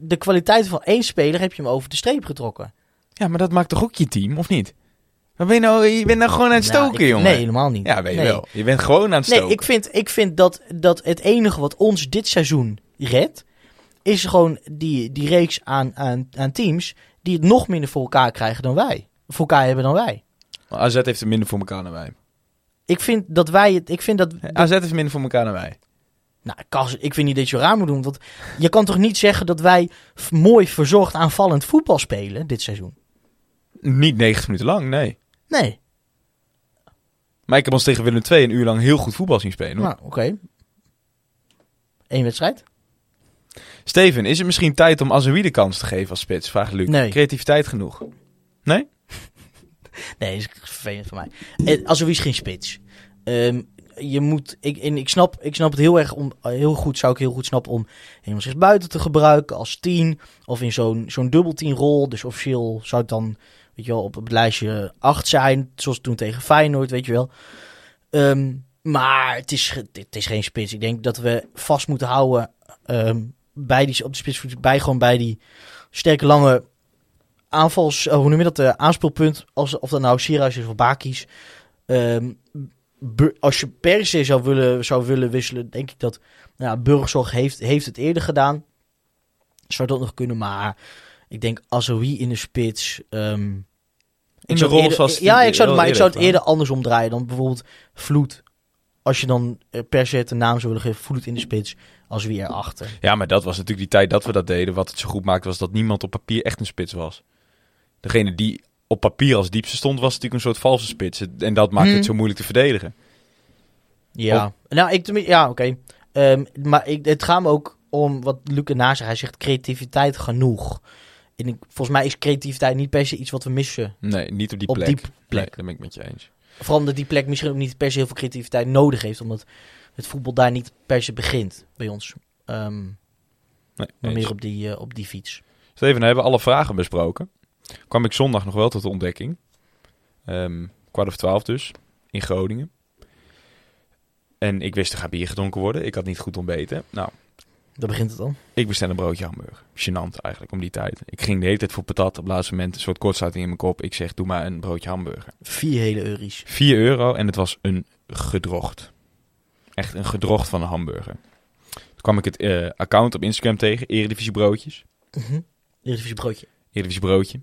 de kwaliteit van één speler heb je hem over de streep getrokken. Ja, maar dat maakt toch ook je team, of niet? Je bent nou gewoon aan het stoken, jongen. Nee, helemaal niet. Ja, ben je wel. Je bent gewoon aan het stoken. Nee, ik vind dat het enige wat ons dit seizoen redt... is gewoon die reeks aan teams... die het nog minder voor elkaar krijgen dan wij. Voor elkaar hebben dan wij. Maar AZ heeft het minder voor elkaar dan wij. AZ heeft minder voor elkaar dan wij. Nou, Kas, ik vind niet dat je zo raar moet doen. Want je kan toch niet zeggen dat wij mooi verzorgd aanvallend voetbal spelen dit seizoen? Niet 90 minuten lang, nee. Nee. Maar ik heb ons tegen Willem II 1 uur lang heel goed voetbal zien spelen. Hoor. Nou, oké. 1 wedstrijd. Steven, is het misschien tijd om Azaoui de kans te geven als spits? Vraagt Luc. Nee. Creativiteit genoeg? Nee? Nee, dat is vervelend voor mij. Azaoui is geen spits. Ik snap het heel erg zou ik heel goed snappen om helemaal zich buiten te gebruiken als 10 of in zo'n dubbeltienrol. Dus officieel zou het dan, weet je wel, op het lijstje 8 zijn, zoals toen tegen Feyenoord, weet je wel. Maar het is geen spits. Ik denk dat we vast moeten houden bij die sterke lange aanvals, hoe noem je dat, aanspeelpunt, of dat nou Sierhuis is of Bakış. Als je per se zou willen wisselen, denk ik dat... Nou, Burgzorg heeft het eerder gedaan. Zou dat nog kunnen, maar... Ik denk Azaoui in de spits... in de rol zoals... Ja, ik zou het eerder anders omdraaien dan bijvoorbeeld Vloet. Als je dan per se de naam zou willen geven, Vloet in de spits, Azaoui erachter. Ja, maar dat was natuurlijk die tijd dat we dat deden. Wat het zo goed maakte was dat niemand op papier echt een spits was. Degene die... op papier als diepste stond, was het natuurlijk een soort valse spits. En dat maakt het zo moeilijk te verdedigen. Ja, oké. Maar het gaat me ook om wat Luc erna zegt. Hij zegt creativiteit genoeg. En volgens mij is creativiteit niet per se iets wat we missen. Nee, niet op die plek. Nee, dat ben ik met je eens. Vooral omdat die plek misschien ook niet per se heel veel creativiteit nodig heeft. Omdat het voetbal daar niet per se begint bij ons. Maar meer op die fiets. Steven, we hebben alle vragen besproken. Kwam ik zondag nog wel tot de ontdekking. 12:15 dus. In Groningen. En ik wist, er gaat bier gedronken worden. Ik had niet goed ontbeten. Nou, daar begint het al. Ik bestel een broodje hamburger. Gênant eigenlijk, om die tijd. Ik ging de hele tijd voor patat. Op het laatste moment een soort kortsluiting in mijn kop. Ik zeg, doe maar een broodje hamburger. 4 hele euro's. 4 euro en het was een gedrocht. Echt een gedrocht van een hamburger. Toen kwam ik het account op Instagram tegen. Eredivisie broodjes. Eredivisie broodje. Eredivisie broodje.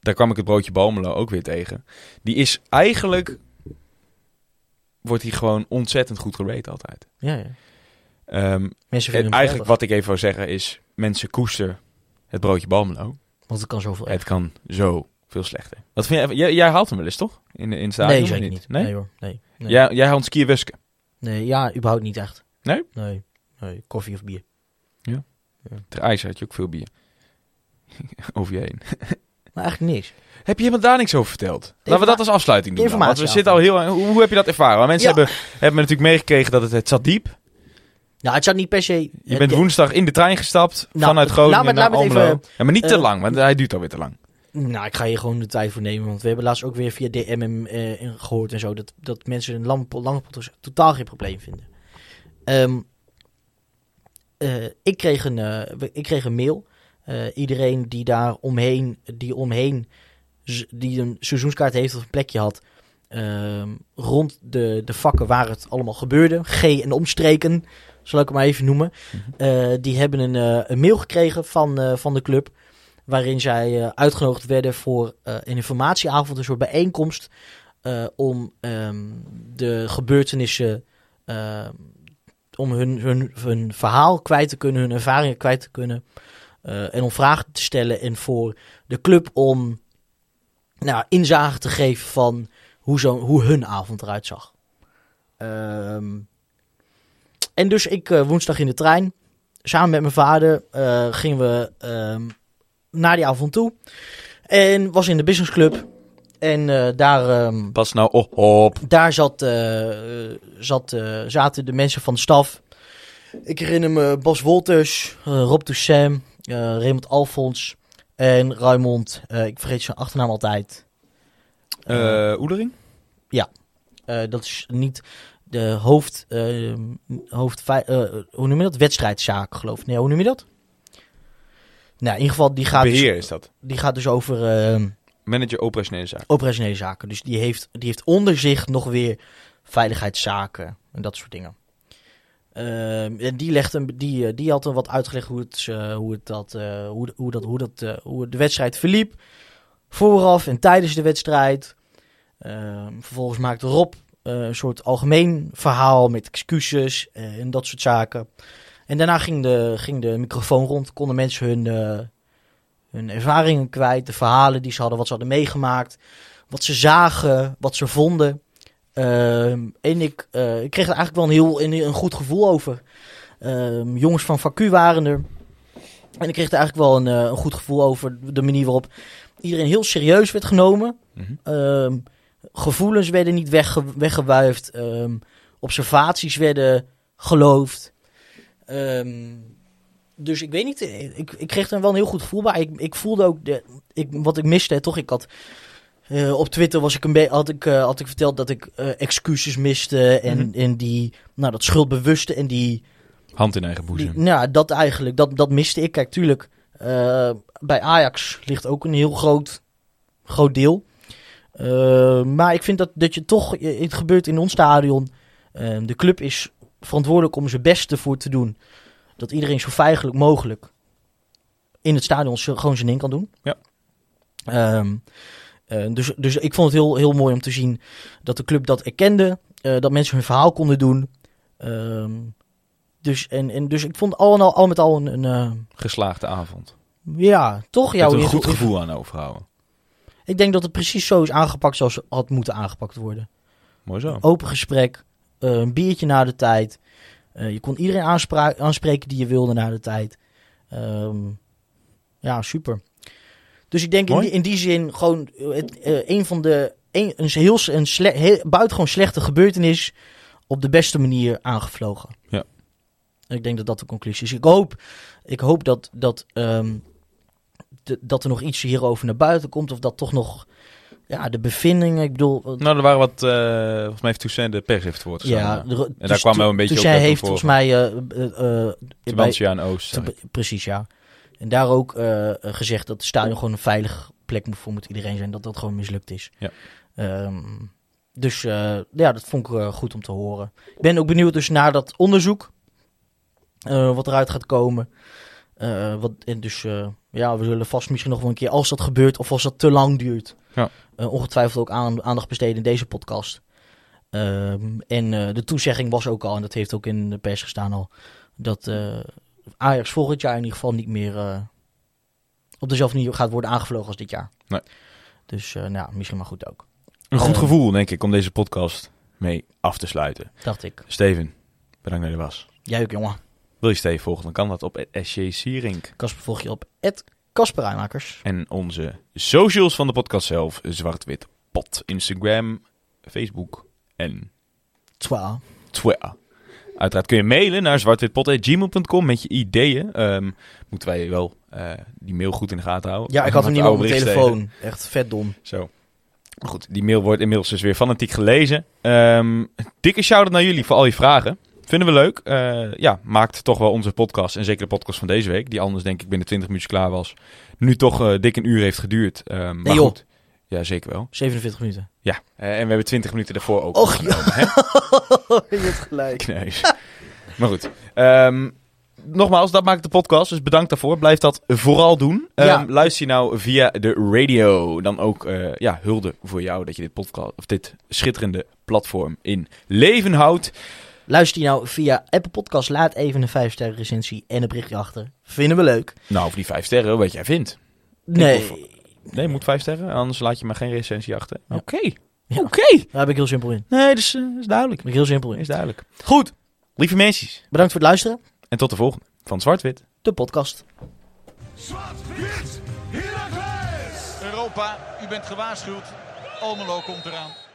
Daar kwam ik het broodje Balmelo ook weer tegen. Die is eigenlijk... Wordt die gewoon ontzettend goed gerate altijd. Ja. Eigenlijk wat ik even wou zeggen is... Mensen koesteren het broodje Balmelo. Want het kan zoveel erger. Het kan zo veel slechter. Wat vind jij haalt hem wel eens, toch? In het stadion? Nee, zeker niet. Nee hoor. Nee. Jij haalt skierwuske? Nee, überhaupt niet echt. Nee? Nee. Koffie of bier. Ja. Ter ijs had je ook veel bier. Over je heen. Maar eigenlijk niks. Heb je helemaal daar niks over verteld? Laten we dat als afsluiting doen. Want we zitten al heel... Hoe heb je dat ervaren? Maar mensen hebben natuurlijk meegekregen dat het zat diep. Nou, het zat niet per se... Je bent woensdag in de trein gestapt. Nou, vanuit Groningen naar Almelo. Maar niet te lang, want hij duurt alweer te lang. Nou, ik ga hier gewoon de tijd voor nemen. Want we hebben laatst ook weer via DM gehoord en zo... dat mensen een lange podcast totaal geen probleem vinden. Ik kreeg een mail... iedereen die daar omheen die een seizoenskaart heeft of een plekje had, rond de vakken waar het allemaal gebeurde, G en omstreken, zal ik hem maar even noemen, die hebben een mail gekregen van de club, waarin zij uitgenodigd werden voor een informatieavond, een soort bijeenkomst, om de gebeurtenissen... om hun verhaal kwijt te kunnen, hun ervaringen kwijt te kunnen... en om vragen te stellen en voor de club om nou, inzage te geven van hoe hun avond eruit zag. En dus ik woensdag in de trein, samen met mijn vader, gingen we naar die avond toe. En was in de businessclub. En daar... Pas nou op. Daar zaten de mensen van de staf. Ik herinner me Bas Wolters, Rob Toussaint, Raymond Alfons en Raymond. Ik vergeet zijn achternaam altijd. Oedering? Ja. Dat is niet de hoe noem je dat? Wedstrijdzaak, geloof ik. Nee, hoe noem je dat? Nou, in ieder geval, die gaat... Beheer dus, is dat. Die gaat dus over... Manager operationele zaken. Operationele zaken. Dus die heeft onder zich nog weer veiligheidszaken en dat soort dingen. En die had dan wat uitgelegd hoe de wedstrijd verliep. Vooraf en tijdens de wedstrijd. Vervolgens maakte Rob een soort algemeen verhaal met excuses en dat soort zaken. En daarna ging de microfoon rond. Konden mensen hun ervaringen kwijt, de verhalen die ze hadden, wat ze hadden meegemaakt, wat ze zagen, wat ze vonden. En ik kreeg er eigenlijk wel een goed gevoel over. Jongens van Vacu waren er. En ik kreeg er eigenlijk wel een goed gevoel over de manier waarop iedereen heel serieus werd genomen. Mm-hmm. Gevoelens werden niet weggewuifd. Observaties werden geloofd. Dus ik weet niet, ik kreeg er wel een heel goed gevoel bij. Ik voelde ook wat ik miste, hè, toch? Ik had op Twitter had ik verteld dat ik excuses miste en, mm-hmm. en die, nou, dat schuldbewuste en die hand in eigen boezem. Nou, dat eigenlijk, dat miste ik. Kijk, tuurlijk, bij Ajax ligt ook een heel groot deel. Maar ik vind dat je toch, het gebeurt in ons stadion. De club is verantwoordelijk om zijn best ervoor te doen. Dat iedereen zo veilig mogelijk in het stadion gewoon zijn ding kan doen. Ja. Dus ik vond het heel, heel mooi om te zien dat de club dat erkende. Dat mensen hun verhaal konden doen. Dus ik vond al met al een geslaagde avond. Ja, toch? Ja, een goed gevoel aan overhouden. Ik denk dat het precies zo is aangepakt zoals het had moeten aangepakt worden. Mooi zo. Een open gesprek. Een biertje na de tijd. Je kon iedereen aanspreken die je wilde na de tijd. Ja, super. Dus ik denk in die zin gewoon een buitengewoon slechte gebeurtenis op de beste manier aangevlogen. Ja. Ik denk dat de conclusie is. Ik hoop dat er nog iets hierover naar buiten komt of dat toch nog... Ja, de bevindingen, ik bedoel... Nou, er waren wat... volgens mij heeft Toussaint de pers heeft woord gestaan. Ja, en daar kwam wel een beetje op. Toussaint heeft volgens mij... Tubantia en Oost. Precies, ja. En daar ook gezegd dat het stadion gewoon een veilige plek moet iedereen zijn. Dat gewoon mislukt is. Ja. Dus dat vond ik goed om te horen. Ik ben ook benieuwd dus naar dat onderzoek. Wat eruit gaat komen. We zullen vast misschien nog wel een keer, als dat gebeurt of als dat te lang duurt... Ja. Ongetwijfeld ook aandacht besteden in deze podcast. En de toezegging was ook al, en dat heeft ook in de pers gestaan al... dat Ajax volgend jaar in ieder geval niet meer op dezelfde manier gaat worden aangevlogen als dit jaar. Nee. Dus misschien maar goed ook. Een goed gevoel, denk ik, om deze podcast mee af te sluiten. Dacht ik. Steven, bedankt dat je er was. Jij ook, jongen. Wil je Steven volgen, dan kan dat op SJ Sierink. Kasper volg je op Kasperijnmakers. En onze socials van de podcast zelf. Zwart-wit pot. Instagram, Facebook en Twitter. Uiteraard kun je mailen naar zwartwitpot@gmail.com met je ideeën. Moeten wij wel die mail goed in de gaten houden. Ja, ik had hem niet meer op mijn telefoon. Echt vet dom. Zo. Maar goed, die mail wordt inmiddels dus weer fanatiek gelezen. Dikke shout-out naar jullie voor al je vragen. Vinden we leuk. Maakt toch wel onze podcast. En zeker de podcast van deze week. Die anders denk ik binnen 20 minuten klaar was. Nu toch dik een uur heeft geduurd. Maar joh. Goed. Ja, zeker wel. 47 minuten. Ja. En we hebben 20 minuten daarvoor ook. Och, je hebt gelijk. Maar goed. Nogmaals, dat maakt de podcast. Dus bedankt daarvoor. Blijf dat vooral doen. Luister je nou via de radio. Dan ook hulde voor jou dat je dit podcast of dit schitterende platform in leven houdt. Luister je nou via Apple Podcast, laat even een 5-sterren recensie en een berichtje achter. Vinden we leuk. Nou, of die 5 sterren, wat jij vindt. Nee, Nee, moet 5 sterren. Anders laat je maar geen recensie achter. Ja. Oké. Daar heb ik heel simpel in. Nee, dat is duidelijk. Daar heb ik heel simpel in. Is duidelijk. Goed. Lieve mensen. Bedankt voor het luisteren. En tot de volgende van Zwart-Wit. De podcast. Zwart-Wit, Heracles. Europa, u bent gewaarschuwd. Almelo komt eraan.